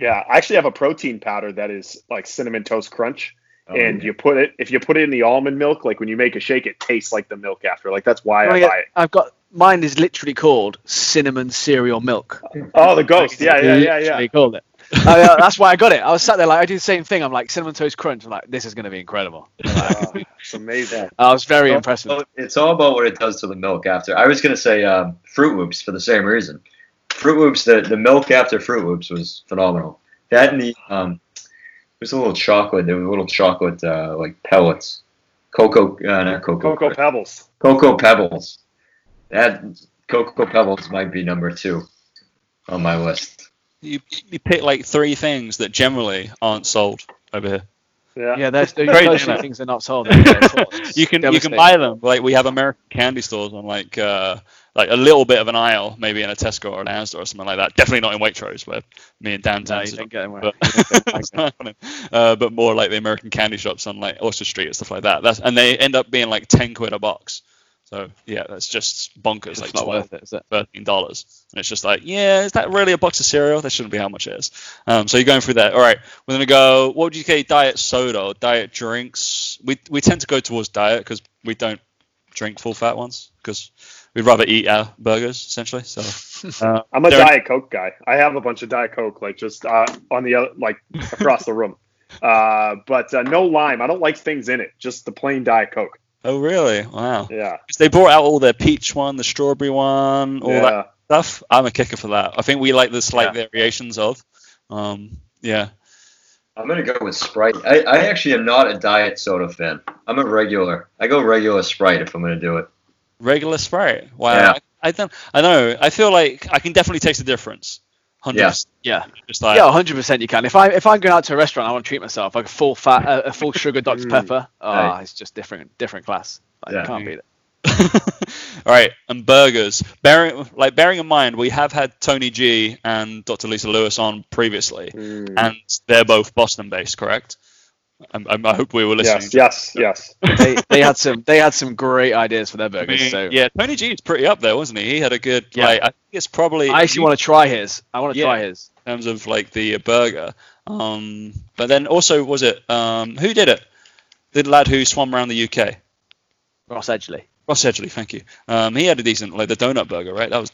Yeah, I actually have a protein powder that is like Cinnamon Toast Crunch. You put it, if you put it in the almond milk, when you make a shake, it tastes like the milk after. That's why I buy it. I've got mine is literally called cinnamon cereal milk. Oh, the ghost! Yeah. They called it. That's why I got it. I was sat there I do the same thing. I'm Cinnamon Toast Crunch. I'm this is going to be incredible. It's amazing. I was very impressed. It's all about what it does to the milk after. I was going to say Froot Loops for the same reason. Froot Loops, the milk after Froot Loops was phenomenal. That and the. There's a little chocolate. There were little chocolate pellets Cocoa Pebbles. Cocoa Pebbles. That Cocoa Pebbles might be number 2 on my list. You pick like 3 things that generally aren't sold over here. Yeah, that's great. Things are not sold. You can buy them. Like we have American candy stores on like a little bit of an aisle, maybe in a Tesco or an Asda or something like that. Definitely not in Waitrose, where me and Dan don't get anywhere. But more like the American candy shops on like Oxford Street and stuff like that. And they end up being like £10 a box. So yeah, that's just bonkers. It's like not worth it, is it? $13, and it's just like, yeah, is that really a box of cereal? That shouldn't be how much it is. So you're going through that. All right, we're gonna go. What would you say, diet soda or diet drinks? We tend to go towards diet because we don't drink full fat ones because we'd rather eat our burgers essentially. So I'm a Diet Coke guy. I have a bunch of Diet Coke, like just on the other, like across the room. But no lime. I don't like things in it. Just the plain Diet Coke. Oh, really? Wow. Yeah. They brought out all their peach one, the strawberry one, all that stuff. I'm a kicker for that. I think we like the slight variations of. I'm going to go with Sprite. I actually am not a diet soda fan. I'm a regular. I go regular Sprite if I'm going to do it. Regular Sprite? Wow. Yeah. I know. I feel like I can definitely taste the difference. 100%. Yeah, 100% you can. If I'm going out to a restaurant, I want to treat myself like a full sugar Dr. Pepper. Oh, right. It's just different class. You can't beat it. All right, and burgers. Bearing in mind, we have had Tony G and Dr. Lisa Lewis on previously, and they're both Boston-based, correct? I hope we were listening. Yes. They had some great ideas for their burgers. Tony G was pretty up there, wasn't he? He had a good. Yeah. Like, I think it's probably. I actually want to try his. In terms of like the burger. But then also was it who did it? The lad who swam around the UK. Ross Edgley, thank you. He had a decent the donut burger, right? That was.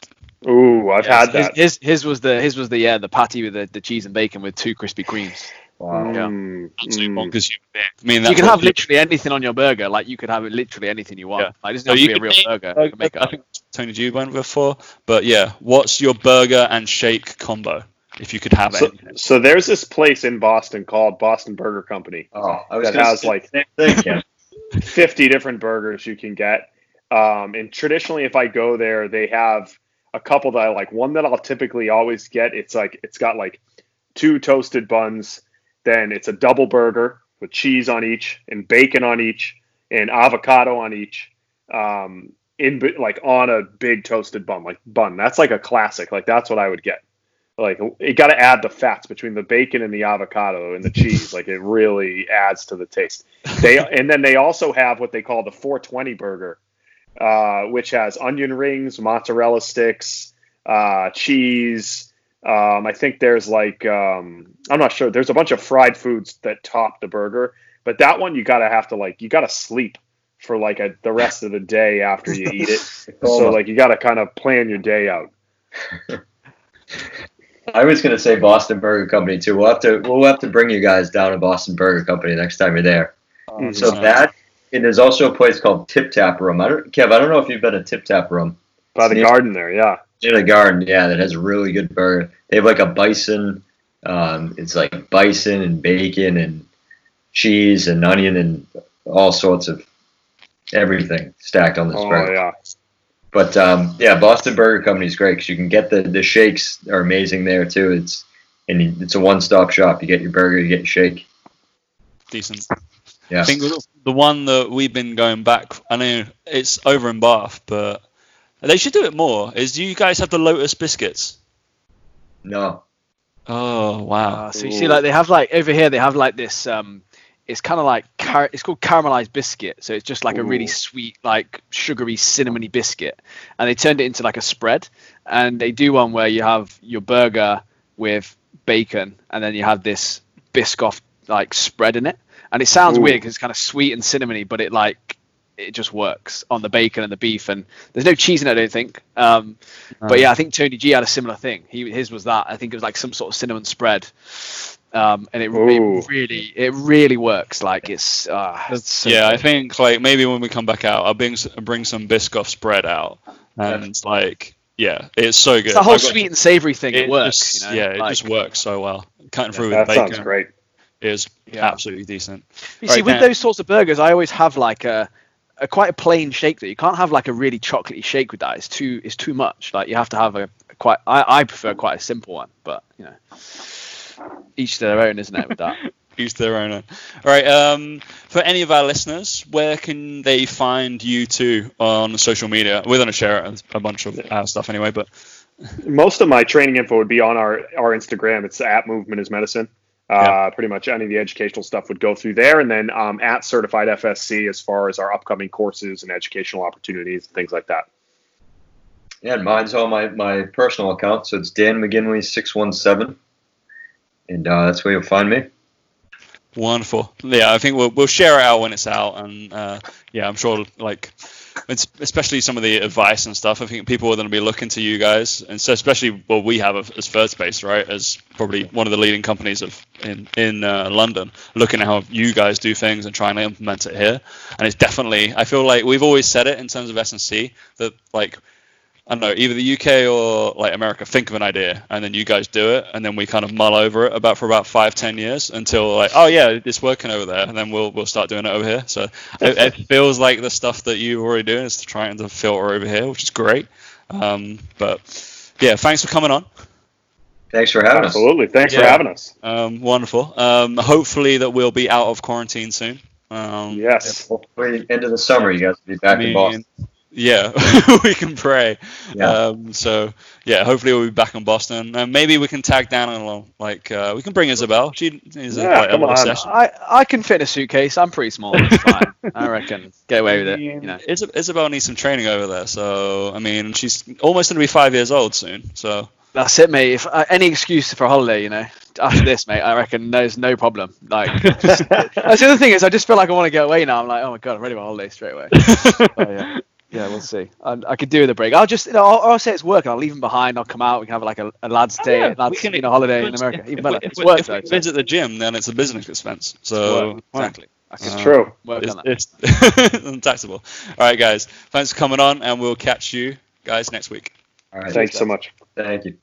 Ooh, I've had that. His was the patty with the cheese and bacon with 2 Krispy Kremes. Wow. Yeah. You can have literally anything on your burger. Like you could have literally anything you want. Yeah. Like this is not a real burger. I think Tony G went with 4. But yeah, what's your burger and shake combo if you could have anything? So there's this place in Boston called Boston Burger Company. Oh, I was that has like 50 different burgers you can get. And traditionally, if I go there, they have a couple that I like. One that I'll typically always get. It's got like 2 toasted buns. Then it's a double burger with cheese on each and bacon on each and avocado on each, on a big toasted bun. That's like a classic. Like that's what I would get. Like you got to add the fats between the bacon and the avocado and the cheese. Like it really adds to the taste. And then they also have what they call the 420 burger, which has onion rings, mozzarella sticks, cheese. I think there's I'm not sure. There's a bunch of fried foods that top the burger, but that one you gotta sleep for the rest of the day after you eat it. So you gotta kind of plan your day out. I was gonna say Boston Burger Company too. We'll have to bring you guys down to Boston Burger Company next time you're there. And there's also a place called Tip Tap Room. Kev, I don't know if you've been to Tip Tap Room by the garden there. Yeah. In a garden, yeah, that has a really good burger. They have a bison. It's bison and bacon and cheese and onion and all sorts of everything stacked on this burger. Oh, yeah. But, Boston Burger Company is great because you can get the shakes are amazing there, too. It's a one-stop shop. You get your burger, you get your shake. Decent. Yeah. I think the one that we've been going back, I know it's over in Bath, but... They should do it more. Do you guys have the Lotus biscuits? No. Oh, wow. So you see, they have, over here, they have, this, it's kind of it's called caramelized biscuit. So it's just, a really sweet, sugary, cinnamony biscuit. And they turned it into, a spread. And they do one where you have your burger with bacon, and then you have this Biscoff, spread in it. And it sounds weird because it's kind of sweet and cinnamony, but it, it just works on the bacon and the beef, and there's no cheese in it, I don't think. But yeah, I think Tony G had a similar thing. His was that. I think it was some sort of cinnamon spread, and it really works. It's I think maybe when we come back out, I'll bring some Biscoff spread out, and it's so good. It's the whole sweet and savory thing. It works. It just works so well. Cutting through with bacon. That sounds great. is absolutely decent. You see, with those sorts of burgers, I always have like a quite a plain shake. That you can't have like a really chocolatey shake with that. It's too much. Like you have to have I prefer quite a simple one, but you know, each to their own, isn't it? With that. Each to their own. All right. For any of our listeners, where can they find you two on social media? We're gonna share a bunch of our stuff anyway, but. Most of my training info would be on our Instagram. It's at Movement is Medicine. Pretty much any of the educational stuff would go through there. And then at Certified FSC as far as our upcoming courses and educational opportunities and things like that. Yeah, and mine's on my personal account. So it's Dan McGinley 617. And that's where you'll find me. Wonderful. Yeah, I think we'll share it out when it's out. And I'm sure like... It's especially some of the advice and stuff. I think people are going to be looking to you guys, and so especially what we have as Third Space, right? As probably one of the leading companies in London, looking at how you guys do things and trying to implement it here. And it's definitely, I feel like we've always said it in terms of S&C that like, I don't know, either the UK or like America think of an idea and then you guys do it, and then we kind of mull over it for about 5-10 years until like, oh yeah, it's working over there, and then we'll start doing it over here. So it feels like the stuff that you're already doing is trying to filter over here, which is great. But yeah, thanks for coming on. Thanks for having us. Absolutely. Thanks for having us. Wonderful. Hopefully that we'll be out of quarantine soon. Yes. Hopefully end of the summer you guys will be back in Boston. Yeah, we can pray. Yeah. Hopefully we'll be back in Boston, and maybe we can tag Dan along. Like we can bring Isabel. She is come on. I can fit in a suitcase. I'm pretty small. It's fine. I reckon. Get away with it. You know, Isabel needs some training over there. So I mean, she's almost gonna be 5 years old soon. So that's it, mate. If any excuse for a holiday, you know, after this, mate, I reckon there's no problem. Like, that's the other thing is, I just feel like I want to get away now. I'm like, oh my god, I'm ready for a holiday straight away. Yeah, we'll see. I could do with a break. I'll just, you know, I'll say it's work, and I'll leave him behind. I'll come out. We can have like a lads' day, holiday in America. Even better. It's work. If we visit the gym, then it's a business expense. So exactly, it's true. It's untaxable. All right, guys. Thanks for coming on, and we'll catch you guys next week. All right. Thanks so much. Thank you.